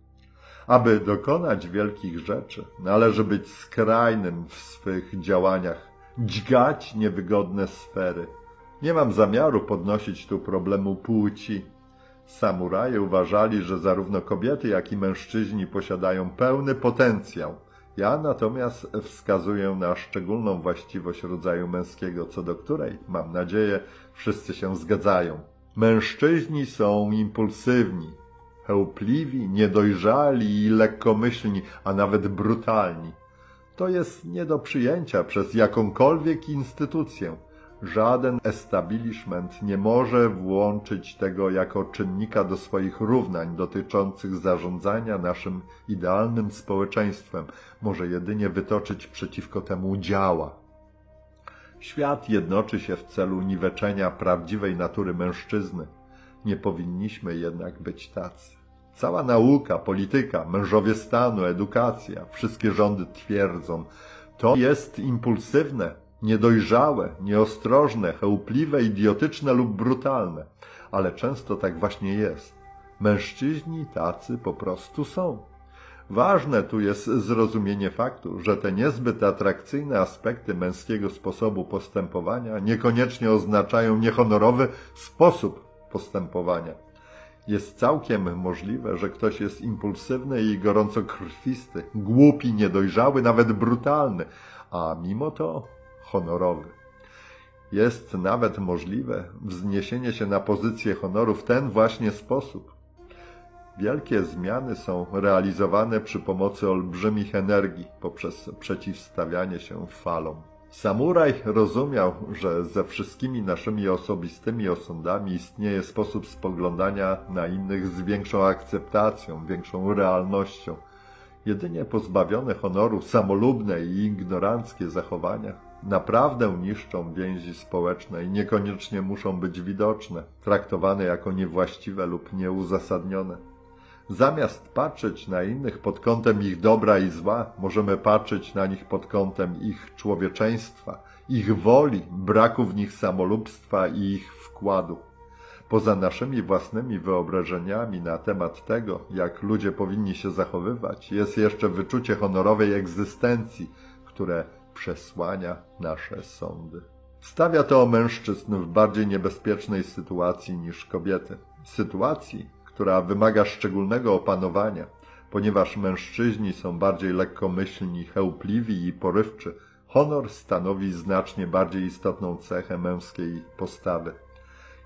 Aby dokonać wielkich rzeczy, należy być skrajnym w swych działaniach, dźgać niewygodne sfery. Nie mam zamiaru podnosić tu problemu płci. Samuraje uważali, że zarówno kobiety, jak i mężczyźni posiadają pełny potencjał. Ja natomiast wskazuję na szczególną właściwość rodzaju męskiego, co do której, mam nadzieję, wszyscy się zgadzają. Mężczyźni są impulsywni, chełpliwi, niedojrzali i lekkomyślni, a nawet brutalni. To jest nie do przyjęcia przez jakąkolwiek instytucję. Żaden establishment nie może włączyć tego jako czynnika do swoich równań dotyczących zarządzania naszym idealnym społeczeństwem. Może jedynie wytoczyć przeciwko temu działa. Świat jednoczy się w celu niweczenia prawdziwej natury mężczyzny. Nie powinniśmy jednak być tacy. Cała nauka, polityka, mężowie stanu, edukacja, wszystkie rządy twierdzą, to jest impulsywne, niedojrzałe, nieostrożne, chełpliwe, idiotyczne lub brutalne. Ale często tak właśnie jest. Mężczyźni tacy po prostu są. Ważne tu jest zrozumienie faktu, że te niezbyt atrakcyjne aspekty męskiego sposobu postępowania niekoniecznie oznaczają niehonorowy sposób postępowania. Jest całkiem możliwe, że ktoś jest impulsywny i gorącokrwisty, głupi, niedojrzały, nawet brutalny, a mimo to honorowy. Jest nawet możliwe wzniesienie się na pozycję honoru w ten właśnie sposób. Wielkie zmiany są realizowane przy pomocy olbrzymich energii poprzez przeciwstawianie się falom. Samuraj rozumiał, że ze wszystkimi naszymi osobistymi osądami istnieje sposób spoglądania na innych z większą akceptacją, większą realnością. Jedynie pozbawione honoru samolubne i ignoranckie zachowania naprawdę niszczą więzi społeczne i niekoniecznie muszą być widoczne, traktowane jako niewłaściwe lub nieuzasadnione. Zamiast patrzeć na innych pod kątem ich dobra i zła, możemy patrzeć na nich pod kątem ich człowieczeństwa, ich woli, braku w nich samolubstwa i ich wkładu. Poza naszymi własnymi wyobrażeniami na temat tego, jak ludzie powinni się zachowywać, jest jeszcze wyczucie honorowej egzystencji, które przesłania nasze sądy. Stawia to mężczyzn w bardziej niebezpiecznej sytuacji niż kobiety. Sytuacji, która wymaga szczególnego opanowania, ponieważ mężczyźni są bardziej lekkomyślni, chełpliwi i porywczy, honor stanowi znacznie bardziej istotną cechę męskiej postawy.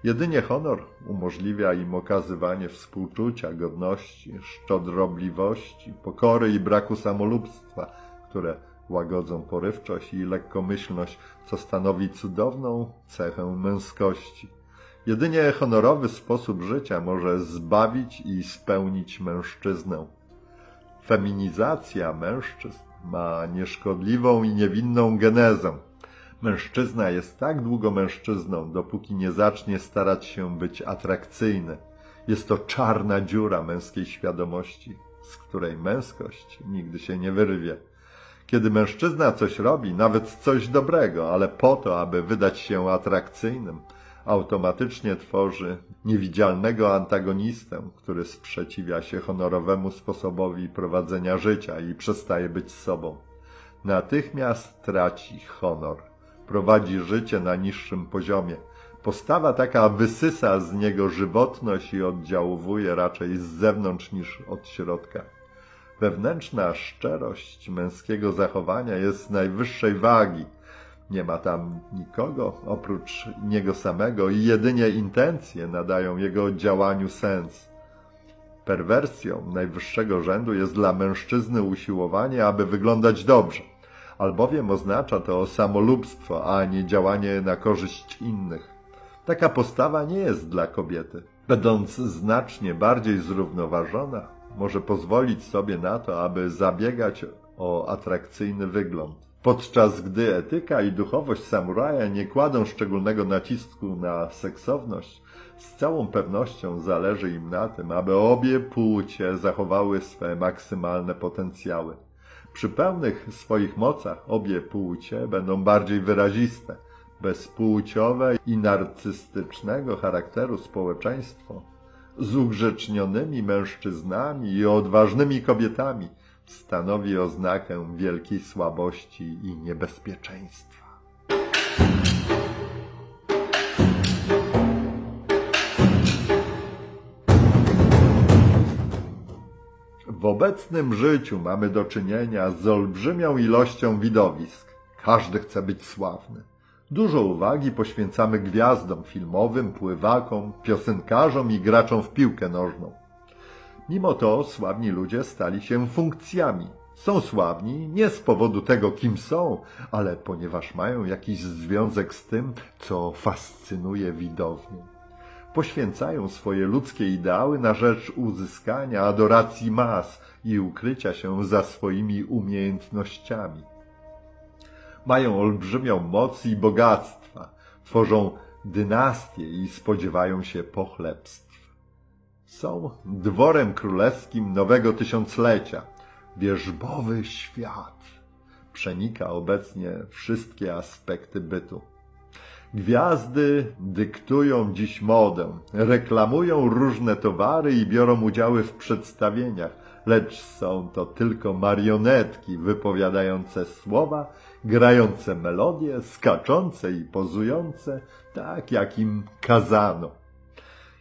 Jedynie honor umożliwia im okazywanie współczucia, godności, szczodrobliwości, pokory i braku samolubstwa, które łagodzą porywczość i lekkomyślność, co stanowi cudowną cechę męskości. Jedynie honorowy sposób życia może zbawić i spełnić mężczyznę. Feminizacja mężczyzn ma nieszkodliwą i niewinną genezę. Mężczyzna jest tak długo mężczyzną, dopóki nie zacznie starać się być atrakcyjny. Jest to czarna dziura męskiej świadomości, z której męskość nigdy się nie wyrwie. Kiedy mężczyzna coś robi, nawet coś dobrego, ale po to, aby wydać się atrakcyjnym, automatycznie tworzy niewidzialnego antagonistę, który sprzeciwia się honorowemu sposobowi prowadzenia życia i przestaje być sobą. Natychmiast traci honor, prowadzi życie na niższym poziomie. Postawa taka wysysa z niego żywotność i oddziałuje raczej z zewnątrz niż od środka. Wewnętrzna szczerość męskiego zachowania jest najwyższej wagi. Nie ma tam nikogo oprócz niego samego i jedynie intencje nadają jego działaniu sens. Perwersją najwyższego rzędu jest dla mężczyzny usiłowanie, aby wyglądać dobrze, albowiem oznacza to samolubstwo, a nie działanie na korzyść innych. Taka postawa nie jest dla kobiety. Będąc znacznie bardziej zrównoważona, może pozwolić sobie na to, aby zabiegać o atrakcyjny wygląd. Podczas gdy etyka i duchowość samuraja nie kładą szczególnego nacisku na seksowność, z całą pewnością zależy im na tym, aby obie płcie zachowały swe maksymalne potencjały. Przy pełnych swoich mocach obie płcie będą bardziej wyraziste. Bezpłciowe i narcystycznego charakteru społeczeństwo z ugrzecznionymi mężczyznami i odważnymi kobietami stanowi oznakę wielkiej słabości i niebezpieczeństwa. W obecnym życiu mamy do czynienia z olbrzymią ilością widowisk. Każdy chce być sławny. Dużo uwagi poświęcamy gwiazdom filmowym, pływakom, piosenkarzom i graczom w piłkę nożną. Mimo to sławni ludzie stali się funkcjami. Są sławni nie z powodu tego, kim są, ale ponieważ mają jakiś związek z tym, co fascynuje widownię. Poświęcają swoje ludzkie ideały na rzecz uzyskania adoracji mas i ukrycia się za swoimi umiejętnościami. Mają olbrzymią moc i bogactwa, tworzą dynastie i spodziewają się pochlebstw. Są dworem królewskim nowego tysiąclecia. Wierzbowy świat przenika obecnie wszystkie aspekty bytu. Gwiazdy dyktują dziś modę, reklamują różne towary i biorą udziały w przedstawieniach, lecz są to tylko marionetki wypowiadające słowa, grające melodie, skaczące i pozujące, tak jak im kazano.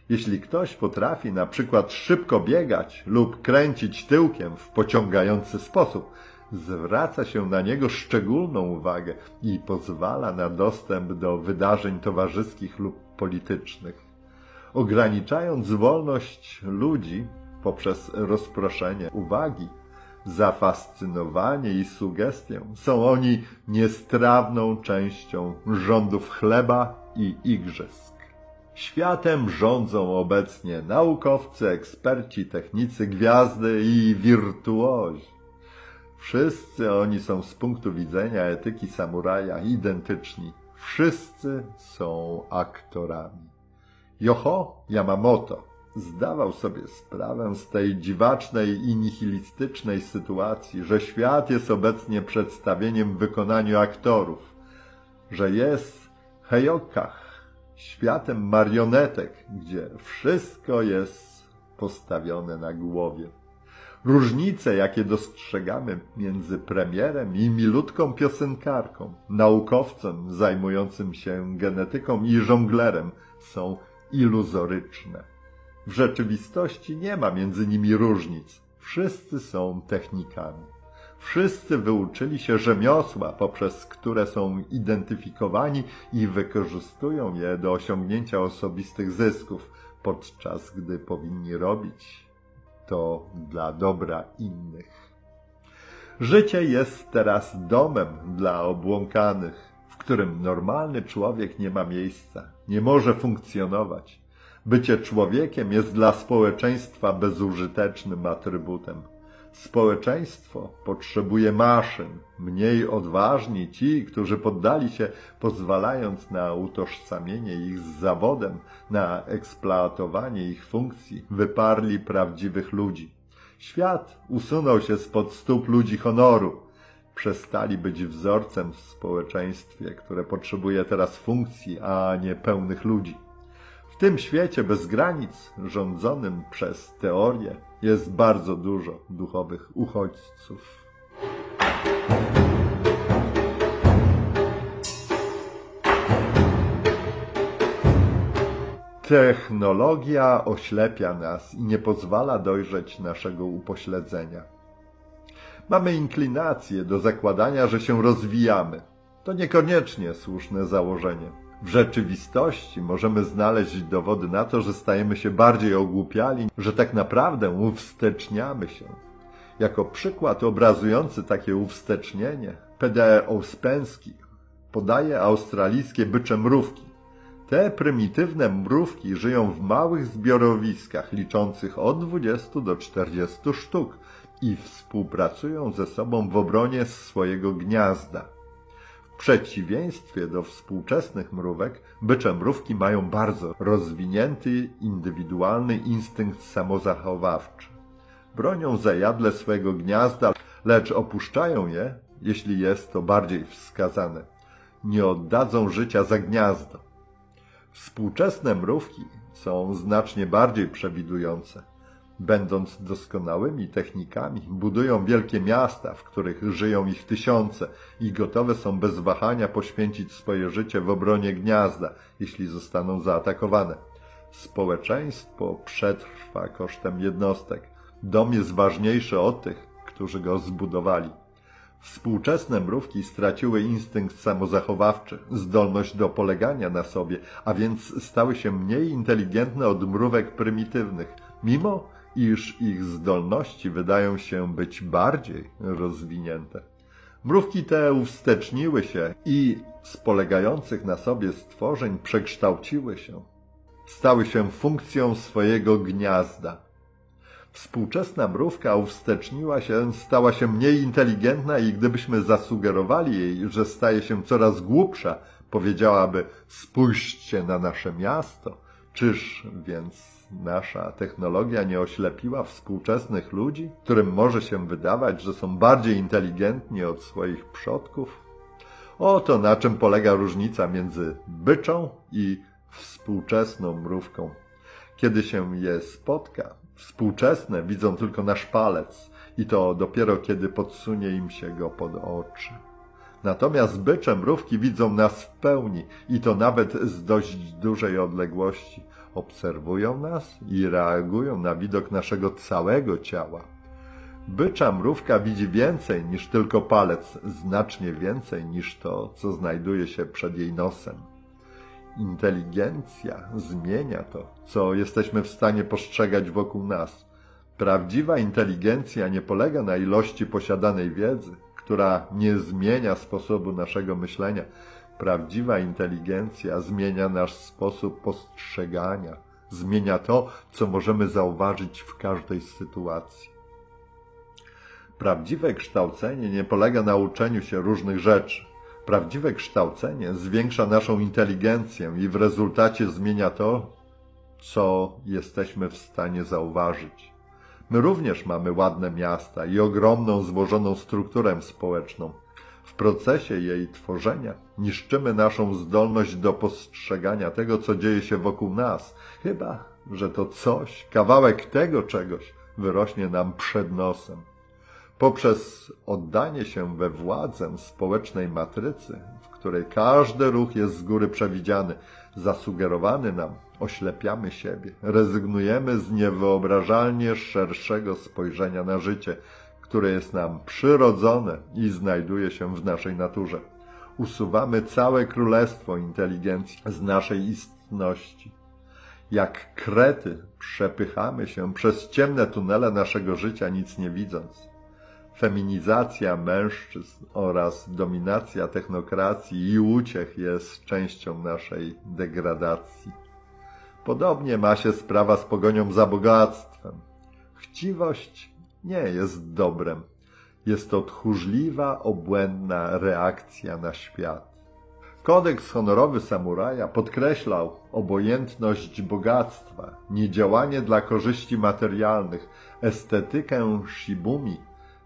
Jeśli ktoś potrafi na przykład szybko biegać lub kręcić tyłkiem w pociągający sposób, zwraca się na niego szczególną uwagę i pozwala na dostęp do wydarzeń towarzyskich lub politycznych. Ograniczając wolność ludzi poprzez rozproszenie uwagi, zafascynowanie i sugestię, są oni niestrawną częścią rządów chleba i igrzysk. Światem rządzą obecnie naukowcy, eksperci, technicy, gwiazdy i wirtuozi. Wszyscy oni są z punktu widzenia etyki samuraja identyczni. Wszyscy są aktorami. Jocho Yamamoto zdawał sobie sprawę z tej dziwacznej i nihilistycznej sytuacji, że świat jest obecnie przedstawieniem w wykonaniu aktorów, że jest heiokkah, światem marionetek, gdzie wszystko jest postawione na głowie. Różnice, jakie dostrzegamy między premierem i milutką piosenkarką, naukowcem zajmującym się genetyką i żonglerem, są iluzoryczne. W rzeczywistości nie ma między nimi różnic. Wszyscy są technikami. Wszyscy wyuczyli się rzemiosła, poprzez które są identyfikowani i wykorzystują je do osiągnięcia osobistych zysków, podczas gdy powinni robić to dla dobra innych. Życie jest teraz domem dla obłąkanych, w którym normalny człowiek nie ma miejsca, nie może funkcjonować. Bycie człowiekiem jest dla społeczeństwa bezużytecznym atrybutem. Społeczeństwo potrzebuje maszyn, mniej odważni ci, którzy poddali się, pozwalając na utożsamienie ich z zawodem, na eksploatowanie ich funkcji, wyparli prawdziwych ludzi. Świat usunął się spod stóp ludzi honoru. Przestali być wzorcem w społeczeństwie, które potrzebuje teraz funkcji, a nie pełnych ludzi. W tym świecie bez granic, rządzonym przez teorię, jest bardzo dużo duchowych uchodźców. Technologia oślepia nas i nie pozwala dojrzeć naszego upośledzenia. Mamy inklinację do zakładania, że się rozwijamy. To niekoniecznie słuszne założenie. W rzeczywistości możemy znaleźć dowody na to, że stajemy się bardziej ogłupiali, że tak naprawdę uwsteczniamy się. Jako przykład obrazujący takie uwstecznienie P.D. Ouspenski podaje australijskie bycze mrówki. Te prymitywne mrówki żyją w małych zbiorowiskach liczących od 20 do 40 sztuk i współpracują ze sobą w obronie swojego gniazda. W przeciwieństwie do współczesnych mrówek, bycze mrówki mają bardzo rozwinięty, indywidualny instynkt samozachowawczy. Bronią zajadle swojego gniazda, lecz opuszczają je, jeśli jest to bardziej wskazane. Nie oddadzą życia za gniazdo. Współczesne mrówki są znacznie bardziej przewidujące. Będąc doskonałymi technikami, budują wielkie miasta, w których żyją ich tysiące i gotowe są bez wahania poświęcić swoje życie w obronie gniazda, jeśli zostaną zaatakowane. Społeczeństwo przetrwa kosztem jednostek. Dom jest ważniejszy od tych, którzy go zbudowali. Współczesne mrówki straciły instynkt samozachowawczy, zdolność do polegania na sobie, a więc stały się mniej inteligentne od mrówek prymitywnych, mimo iż ich zdolności wydają się być bardziej rozwinięte. Mrówki te uwsteczniły się i z polegających na sobie stworzeń przekształciły się. Stały się funkcją swojego gniazda. Współczesna mrówka uwsteczniła się, stała się mniej inteligentna i gdybyśmy zasugerowali jej, że staje się coraz głupsza, powiedziałaby: spójrzcie na nasze miasto. Czyż więc nasza technologia nie oślepiła współczesnych ludzi, którym może się wydawać, że są bardziej inteligentni od swoich przodków? Oto na czym polega różnica między byczą i współczesną mrówką. Kiedy się je spotka, współczesne widzą tylko nasz palec i to dopiero kiedy podsunie im się go pod oczy. Natomiast bycze mrówki widzą nas w pełni i to nawet z dość dużej odległości. Obserwują nas i reagują na widok naszego całego ciała. Bycza mrówka widzi więcej niż tylko palec, znacznie więcej niż to, co znajduje się przed jej nosem. Inteligencja zmienia to, co jesteśmy w stanie postrzegać wokół nas. Prawdziwa inteligencja nie polega na ilości posiadanej wiedzy, która nie zmienia sposobu naszego myślenia. Prawdziwa inteligencja zmienia nasz sposób postrzegania, zmienia to, co możemy zauważyć w każdej sytuacji. Prawdziwe kształcenie nie polega na uczeniu się różnych rzeczy. Prawdziwe kształcenie zwiększa naszą inteligencję i w rezultacie zmienia to, co jesteśmy w stanie zauważyć. My również mamy ładne miasta i ogromną, złożoną strukturę społeczną. W procesie jej tworzenia niszczymy naszą zdolność do postrzegania tego, co dzieje się wokół nas, chyba że to coś, kawałek tego czegoś, wyrośnie nam przed nosem. Poprzez oddanie się we władzę społecznej matrycy, w której każdy ruch jest z góry przewidziany, zasugerowany nam, oślepiamy siebie, rezygnujemy z niewyobrażalnie szerszego spojrzenia na życie, które jest nam przyrodzone i znajduje się w naszej naturze. Usuwamy całe królestwo inteligencji z naszej istności. Jak krety przepychamy się przez ciemne tunele naszego życia, nic nie widząc. feminizacja mężczyzn oraz dominacja technokracji i uciech jest częścią naszej degradacji. Podobnie ma się sprawa z pogonią za bogactwem. Chciwość nie jest dobrem. Jest to tchórzliwa, obłędna reakcja na świat. Kodeks honorowy samuraja podkreślał obojętność bogactwa, niedziałanie dla korzyści materialnych, estetykę shibumi,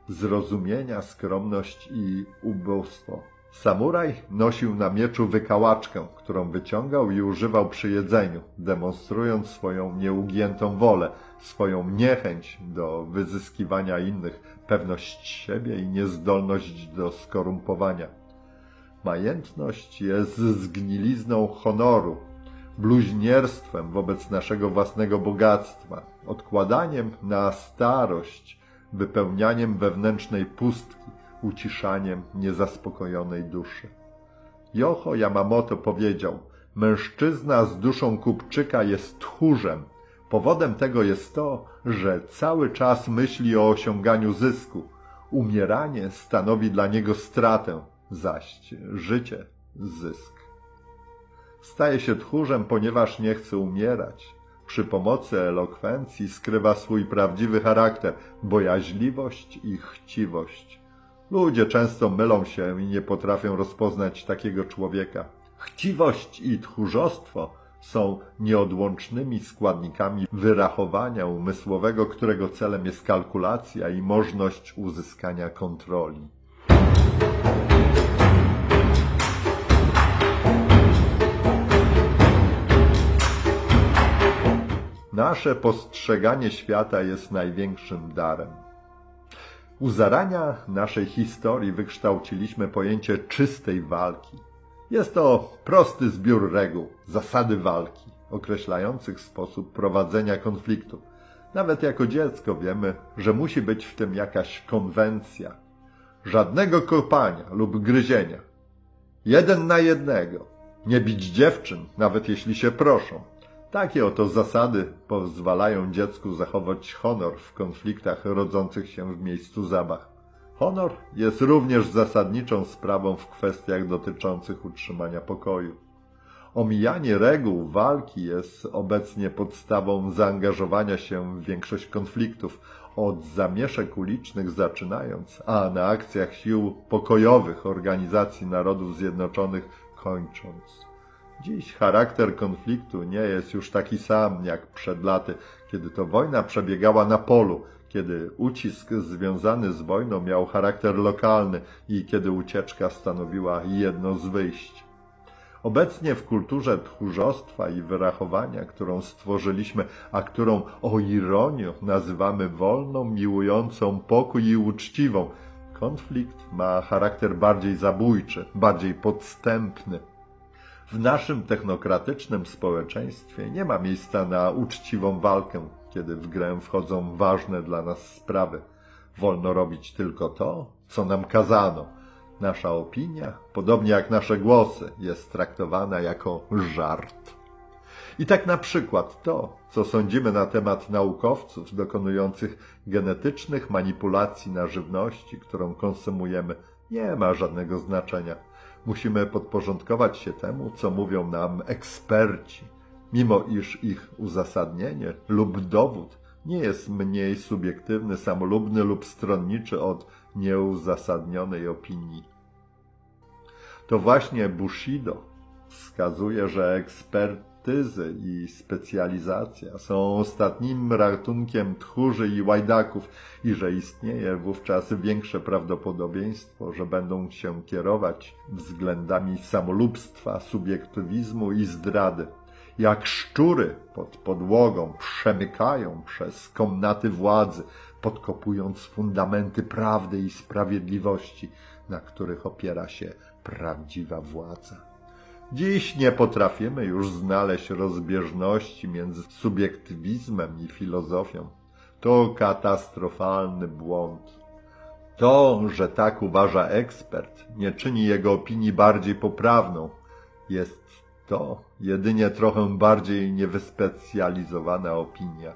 zrozumienia, skromność i ubóstwo. Samuraj nosił na mieczu wykałaczkę, którą wyciągał i używał przy jedzeniu, demonstrując swoją nieugiętą wolę, swoją niechęć do wyzyskiwania innych, pewność siebie i niezdolność do skorumpowania. Majętność jest zgnilizną honoru, bluźnierstwem wobec naszego własnego bogactwa, odkładaniem na starość, wypełnianiem wewnętrznej pustki, uciszaniem niezaspokojonej duszy. Jocho Yamamoto powiedział: mężczyzna z duszą kupczyka jest tchórzem. Powodem tego jest to, że cały czas myśli o osiąganiu zysku. Umieranie stanowi dla niego stratę, zaś życie zysk. Staje się tchórzem, ponieważ nie chce umierać. Przy pomocy elokwencji skrywa swój prawdziwy charakter, bojaźliwość i chciwość. Ludzie często mylą się i nie potrafią rozpoznać takiego człowieka. Chciwość i tchórzostwo są nieodłącznymi składnikami wyrachowania umysłowego, którego celem jest kalkulacja i możność uzyskania kontroli. Nasze postrzeganie świata jest największym darem. U zarania naszej historii wykształciliśmy pojęcie czystej walki. Jest to prosty zbiór reguł, zasady walki, określających sposób prowadzenia konfliktu. Nawet jako dziecko wiemy, że musi być w tym jakaś konwencja. Żadnego kopania lub gryzienia. 1 na 1. Nie bić dziewczyn, nawet jeśli się proszą. Takie oto zasady pozwalają dziecku zachować honor w konfliktach rodzących się w miejscu zabaw. Honor jest również zasadniczą sprawą w kwestiach dotyczących utrzymania pokoju. Omijanie reguł walki jest obecnie podstawą zaangażowania się w większość konfliktów, od zamieszek ulicznych zaczynając, a na akcjach sił pokojowych Organizacji Narodów Zjednoczonych kończąc. Dziś charakter konfliktu nie jest już taki sam jak przed laty, kiedy to wojna przebiegała na polu, kiedy ucisk związany z wojną miał charakter lokalny i kiedy ucieczka stanowiła jedno z wyjść. Obecnie w kulturze tchórzostwa i wyrachowania, którą stworzyliśmy, a którą, o ironię, nazywamy wolną, miłującą pokój i uczciwą, konflikt ma charakter bardziej zabójczy, bardziej podstępny. W naszym technokratycznym społeczeństwie nie ma miejsca na uczciwą walkę, kiedy w grę wchodzą ważne dla nas sprawy. Wolno robić tylko to, co nam kazano. Nasza opinia, podobnie jak nasze głosy, jest traktowana jako żart. I tak na przykład to, co sądzimy na temat naukowców dokonujących genetycznych manipulacji na żywności, którą konsumujemy, nie ma żadnego znaczenia. Musimy podporządkować się temu, co mówią nam eksperci, mimo iż ich uzasadnienie lub dowód nie jest mniej subiektywny, samolubny lub stronniczy od nieuzasadnionej opinii. To właśnie Bushido wskazuje, że ekspertyzy i specjalizacja są ostatnim ratunkiem tchórzy i łajdaków i że istnieje wówczas większe prawdopodobieństwo, że będą się kierować względami samolubstwa, subiektywizmu i zdrady. Jak szczury pod podłogą przemykają przez komnaty władzy, podkopując fundamenty prawdy i sprawiedliwości, na których opiera się prawdziwa władza. Dziś nie potrafimy już znaleźć rozbieżności między subiektywizmem i filozofią. To katastrofalny błąd. To, że tak uważa ekspert, nie czyni jego opinii bardziej poprawną. Jest to jedynie trochę bardziej niewyspecjalizowana opinia.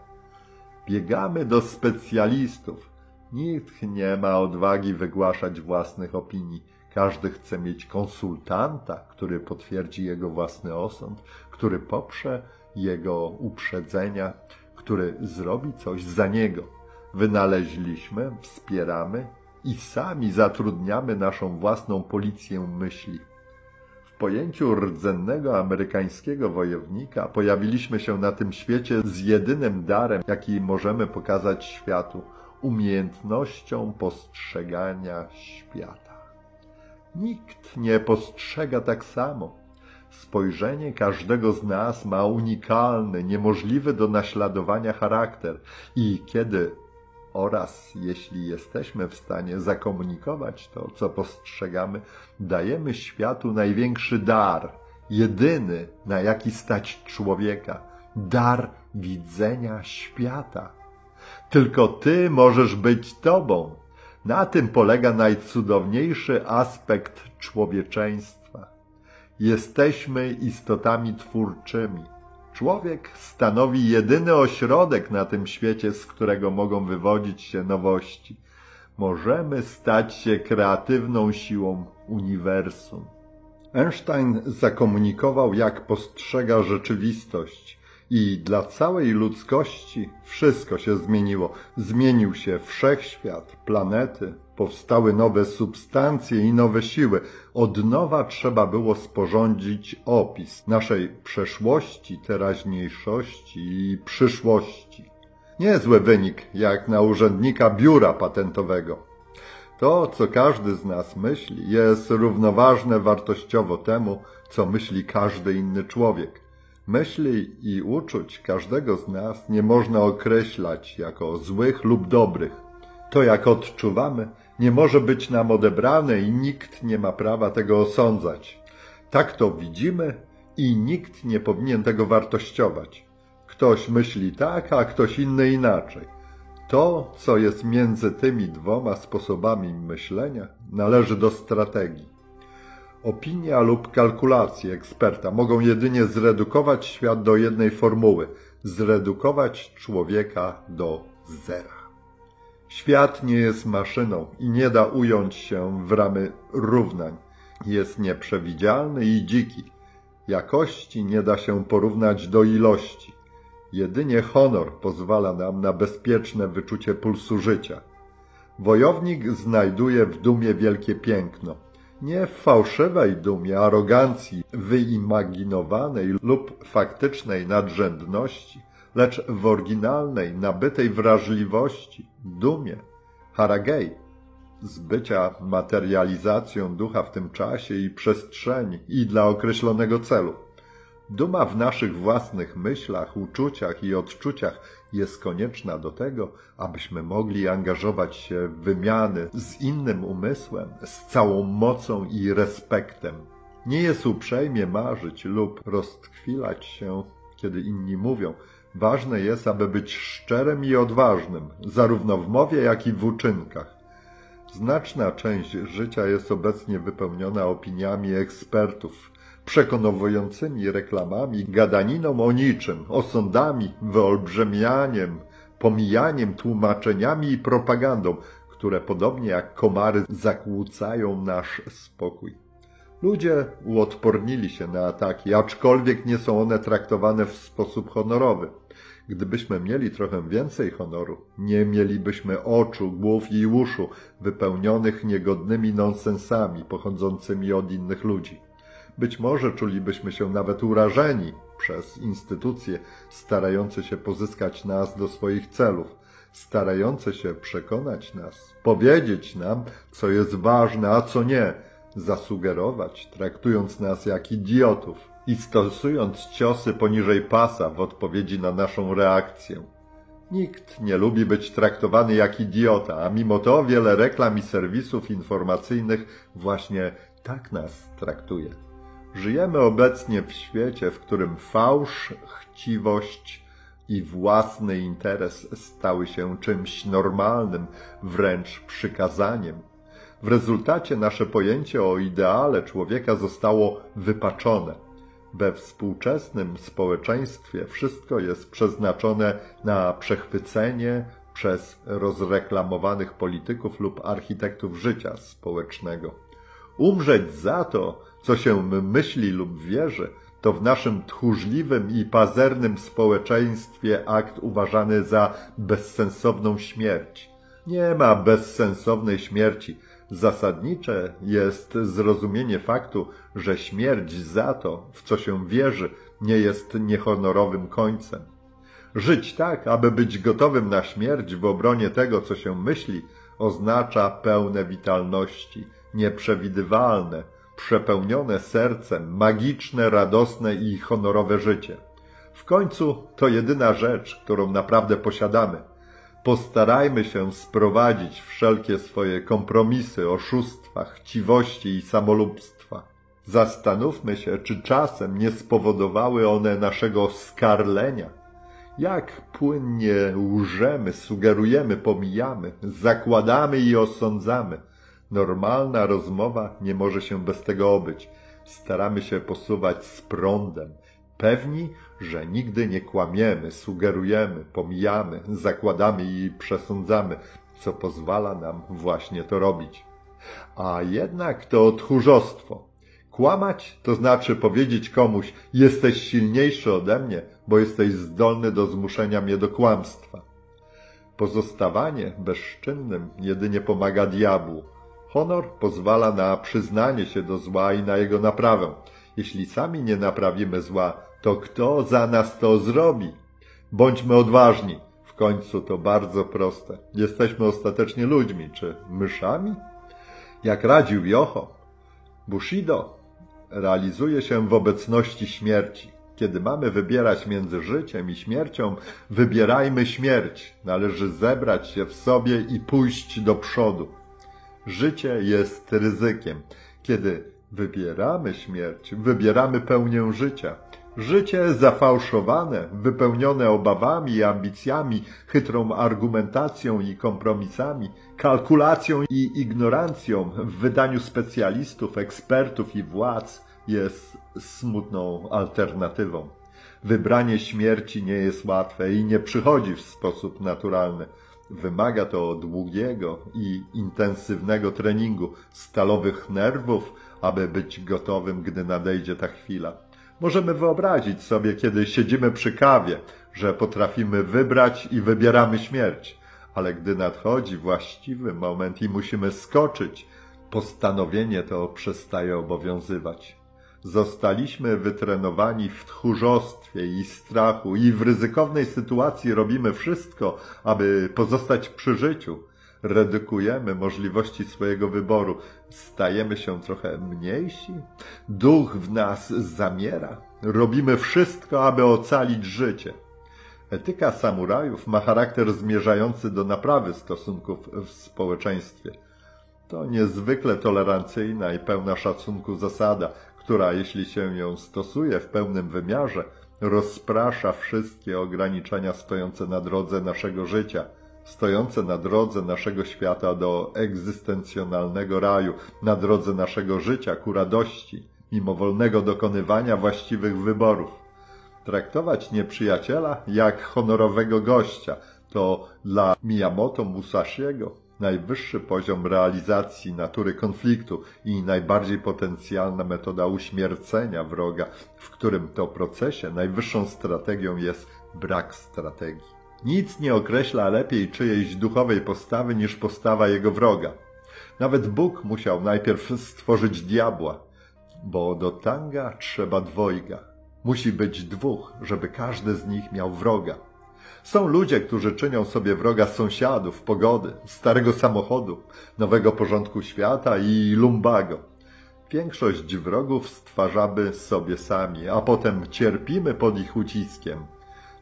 Biegamy do specjalistów, Nikt nie ma odwagi wygłaszać własnych opinii. Każdy chce mieć konsultanta, który potwierdzi jego własny osąd, który poprze jego uprzedzenia, który zrobi coś za niego. Wynaleźliśmy, wspieramy i sami zatrudniamy naszą własną policję myśli. W pojęciu rdzennego amerykańskiego wojownika pojawiliśmy się na tym świecie z jedynym darem, jaki możemy pokazać światu – umiejętnością postrzegania świata. Nikt nie postrzega tak samo. Spojrzenie każdego z nas ma unikalny, niemożliwy do naśladowania charakter i kiedy oraz jeśli jesteśmy w stanie zakomunikować to, co postrzegamy, dajemy światu największy dar, jedyny, na jaki stać człowieka, dar widzenia świata. Tylko ty możesz być tobą. Na tym polega najcudowniejszy aspekt człowieczeństwa. Jesteśmy istotami twórczymi. Człowiek stanowi jedyny ośrodek na tym świecie, z którego mogą wywodzić się nowości. Możemy stać się kreatywną siłą uniwersum. Einstein zakomunikował, jak postrzega rzeczywistość. I dla całej ludzkości wszystko się zmieniło. Zmienił się wszechświat, planety, powstały nowe substancje i nowe siły. Od nowa trzeba było sporządzić opis naszej przeszłości, teraźniejszości i przyszłości. Niezły wynik, jak na urzędnika biura patentowego. To, co każdy z nas myśli, jest równoważne wartościowo temu, co myśli każdy inny człowiek. Myśli i uczuć każdego z nas nie można określać jako złych lub dobrych. To, jak odczuwamy, nie może być nam odebrane i nikt nie ma prawa tego osądzać. Tak to widzimy i nikt nie powinien tego wartościować. Ktoś myśli tak, a ktoś inny inaczej. To, co jest między tymi dwoma sposobami myślenia, należy do strategii. Opinia lub kalkulacje eksperta mogą jedynie zredukować świat do jednej formuły – zredukować człowieka do zera. Świat nie jest maszyną i nie da ująć się w ramy równań. Jest nieprzewidzialny i dziki. Jakości nie da się porównać do ilości. Jedynie honor pozwala nam na bezpieczne wyczucie pulsu życia. Wojownik znajduje w dumie wielkie piękno. Nie w fałszywej dumie, arogancji, wyimaginowanej lub faktycznej nadrzędności, lecz w oryginalnej, nabytej wrażliwości, dumie, haragei, z bycia materializacją ducha w tym czasie i przestrzeni i dla określonego celu. Duma w naszych własnych myślach, uczuciach i odczuciach jest konieczna do tego, abyśmy mogli angażować się w wymiany z innym umysłem, z całą mocą i respektem. Nie jest uprzejmie marzyć lub roztkwilać się, kiedy inni mówią. Ważne jest, aby być szczerym i odważnym, zarówno w mowie, jak i w uczynkach. Znaczna część życia jest obecnie wypełniona opiniami ekspertów, przekonującymi reklamami, gadaniną o niczym, osądami, wyolbrzymianiem, pomijaniem, tłumaczeniami i propagandą, które podobnie jak komary zakłócają nasz spokój. Ludzie uodpornili się na ataki, aczkolwiek nie są one traktowane w sposób honorowy. Gdybyśmy mieli trochę więcej honoru, nie mielibyśmy oczu, głów i uszu wypełnionych niegodnymi nonsensami pochodzącymi od innych ludzi. Być może czulibyśmy się nawet urażeni przez instytucje starające się pozyskać nas do swoich celów, starające się przekonać nas, powiedzieć nam, co jest ważne, a co nie, zasugerować, traktując nas jak idiotów i stosując ciosy poniżej pasa w odpowiedzi na naszą reakcję. Nikt nie lubi być traktowany jak idiota, a mimo to wiele reklam i serwisów informacyjnych właśnie tak nas traktuje. Żyjemy obecnie w świecie, w którym fałsz, chciwość i własny interes stały się czymś normalnym, wręcz przykazaniem. W rezultacie nasze pojęcie o ideale człowieka zostało wypaczone. We współczesnym społeczeństwie wszystko jest przeznaczone na przechwycenie, przez rozreklamowanych polityków lub architektów życia społecznego. Umrzeć za to, co się myśli lub wierzy, to w naszym tchórzliwym i pazernym społeczeństwie akt uważany za bezsensowną śmierć. Nie ma bezsensownej śmierci. Zasadnicze jest zrozumienie faktu, że śmierć za to, w co się wierzy, nie jest niehonorowym końcem. Żyć tak, aby być gotowym na śmierć w obronie tego, co się myśli, oznacza pełne witalności, nieprzewidywalne, przepełnione sercem, magiczne, radosne i honorowe życie. W końcu to jedyna rzecz, którą naprawdę posiadamy. Postarajmy się sprowadzić wszelkie swoje kompromisy, oszustwa, chciwości i samolubstwa. Zastanówmy się, czy czasem nie spowodowały one naszego skarlenia. Jak płynnie łżemy, sugerujemy, pomijamy, zakładamy i osądzamy. Normalna rozmowa nie może się bez tego obyć. Staramy się posuwać z prądem, pewni, że nigdy nie kłamiemy, sugerujemy, pomijamy, zakładamy i przesądzamy, co pozwala nam właśnie to robić. A jednak to tchórzostwo. Kłamać to znaczy powiedzieć komuś: jesteś silniejszy ode mnie, bo jesteś zdolny do zmuszenia mnie do kłamstwa. Pozostawanie bezczynnym jedynie pomaga diabłu. Honor pozwala na przyznanie się do zła i na jego naprawę. Jeśli sami nie naprawimy zła, to kto za nas to zrobi? Bądźmy odważni. W końcu to bardzo proste. Jesteśmy ostatecznie ludźmi, czy myszami? Jak radził Yoho, Bushido realizuje się w obecności śmierci. Kiedy mamy wybierać między życiem i śmiercią, wybierajmy śmierć. Należy zebrać się w sobie i pójść do przodu. Życie jest ryzykiem. Kiedy wybieramy śmierć, wybieramy pełnię życia. Życie zafałszowane, wypełnione obawami i ambicjami, chytrą argumentacją i kompromisami, kalkulacją i ignorancją w wydaniu specjalistów, ekspertów i władz jest smutną alternatywą. Wybranie śmierci nie jest łatwe i nie przychodzi w sposób naturalny. Wymaga to długiego i intensywnego treningu, stalowych nerwów, aby być gotowym, gdy nadejdzie ta chwila. Możemy wyobrazić sobie, kiedy siedzimy przy kawie, że potrafimy wybrać i wybieramy śmierć, ale gdy nadchodzi właściwy moment i musimy skoczyć, postanowienie to przestaje obowiązywać. Zostaliśmy wytrenowani w tchórzostwie i strachu i w ryzykownej sytuacji robimy wszystko, aby pozostać przy życiu. Redukujemy możliwości swojego wyboru. Stajemy się trochę mniejsi. Duch w nas zamiera. Robimy wszystko, aby ocalić życie. Etyka samurajów ma charakter zmierzający do naprawy stosunków w społeczeństwie. To niezwykle tolerancyjna i pełna szacunku zasada, która, jeśli się ją stosuje w pełnym wymiarze, rozprasza wszystkie ograniczenia stojące na drodze naszego życia, stojące na drodze naszego świata do egzystencjonalnego raju, na drodze naszego życia ku radości, mimowolnego dokonywania właściwych wyborów. Traktować nieprzyjaciela jak honorowego gościa to dla Miyamoto Musashiego najwyższy poziom realizacji natury konfliktu i najbardziej potencjalna metoda uśmiercenia wroga, w którym to procesie najwyższą strategią jest brak strategii. Nic nie określa lepiej czyjejś duchowej postawy niż postawa jego wroga. Nawet Bóg musiał najpierw stworzyć diabła, bo do tanga trzeba dwojga. Musi być dwóch, żeby każdy z nich miał wroga. Są ludzie, którzy czynią sobie wroga z sąsiadów, pogody, starego samochodu, nowego porządku świata i lumbago. Większość wrogów stwarzamy sobie sami, a potem cierpimy pod ich uciskiem.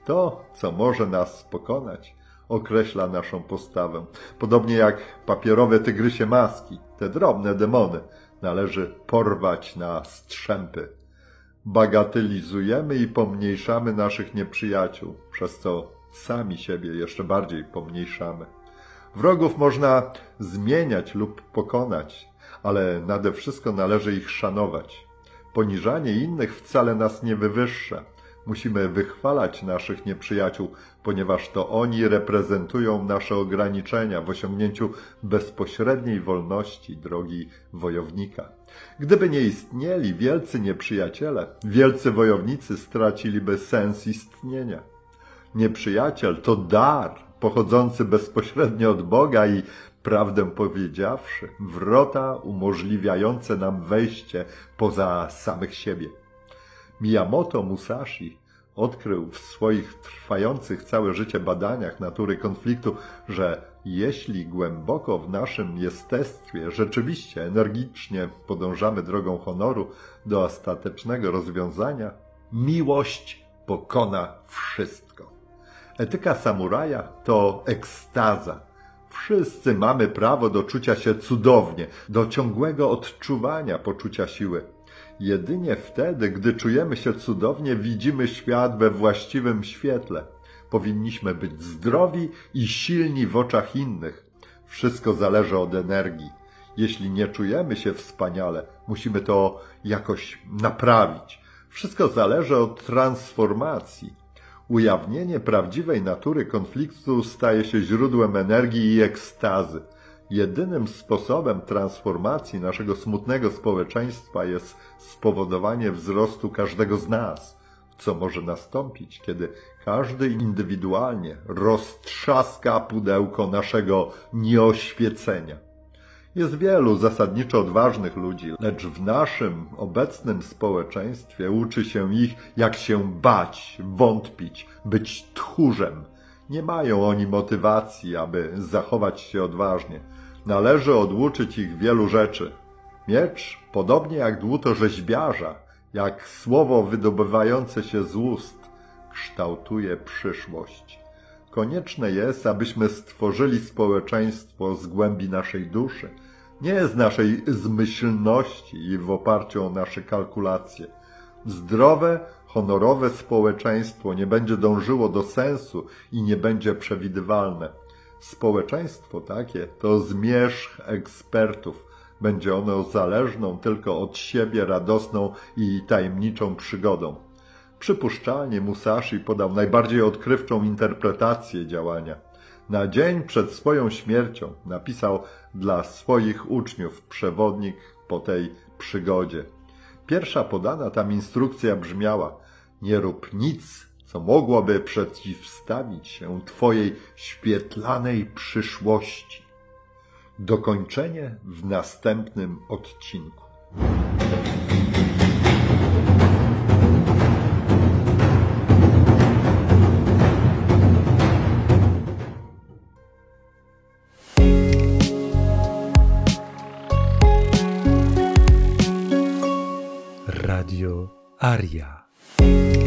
To, co może nas pokonać, określa naszą postawę. Podobnie jak papierowe tygrysie maski, te drobne demony, należy porwać na strzępy. Bagatelizujemy i pomniejszamy naszych nieprzyjaciół, przez co sami siebie jeszcze bardziej pomniejszamy. Wrogów można zmieniać lub pokonać, ale nade wszystko należy ich szanować. Poniżanie innych wcale nas nie wywyższa. Musimy wychwalać naszych nieprzyjaciół, ponieważ to oni reprezentują nasze ograniczenia w osiągnięciu bezpośredniej wolności drogi wojownika. Gdyby nie istnieli wielcy nieprzyjaciele, wielcy wojownicy straciliby sens istnienia. Nieprzyjaciel to dar pochodzący bezpośrednio od Boga i, prawdę powiedziawszy, wrota umożliwiające nam wejście poza samych siebie. Miyamoto Musashi odkrył w swoich trwających całe życie badaniach natury konfliktu, że jeśli głęboko w naszym jestestwie rzeczywiście energicznie podążamy drogą honoru do ostatecznego rozwiązania, miłość pokona wszystko. Etyka samuraja to ekstaza. Wszyscy mamy prawo do czucia się cudownie, do ciągłego odczuwania poczucia siły. Jedynie wtedy, gdy czujemy się cudownie, widzimy świat we właściwym świetle. Powinniśmy być zdrowi i silni w oczach innych. Wszystko zależy od energii. Jeśli nie czujemy się wspaniale, musimy to jakoś naprawić. Wszystko zależy od transformacji. Ujawnienie prawdziwej natury konfliktu staje się źródłem energii i ekstazy. Jedynym sposobem transformacji naszego smutnego społeczeństwa jest spowodowanie wzrostu każdego z nas, co może nastąpić, kiedy każdy indywidualnie roztrzaska pudełko naszego nieoświecenia. Jest wielu zasadniczo odważnych ludzi, lecz w naszym obecnym społeczeństwie uczy się ich, jak się bać, wątpić, być tchórzem. Nie mają oni motywacji, aby zachować się odważnie. Należy oduczyć ich wielu rzeczy. Miecz, podobnie jak dłuto rzeźbiarza, jak słowo wydobywające się z ust, kształtuje przyszłość. Konieczne jest, abyśmy stworzyli społeczeństwo z głębi naszej duszy, nie z naszej zmyślności i w oparciu o nasze kalkulacje. Zdrowe, honorowe społeczeństwo nie będzie dążyło do sensu i nie będzie przewidywalne. Społeczeństwo takie to zmierzch ekspertów. Będzie ono zależną tylko od siebie radosną i tajemniczą przygodą. Przypuszczalnie Musashi podał najbardziej odkrywczą interpretację działania. Na dzień przed swoją śmiercią napisał dla swoich uczniów przewodnik po tej przygodzie. Pierwsza podana tam instrukcja brzmiała: nie rób nic, co mogłoby przeciwstawić się twojej świetlanej przyszłości. Dokończenie w następnym odcinku. Radio Aria.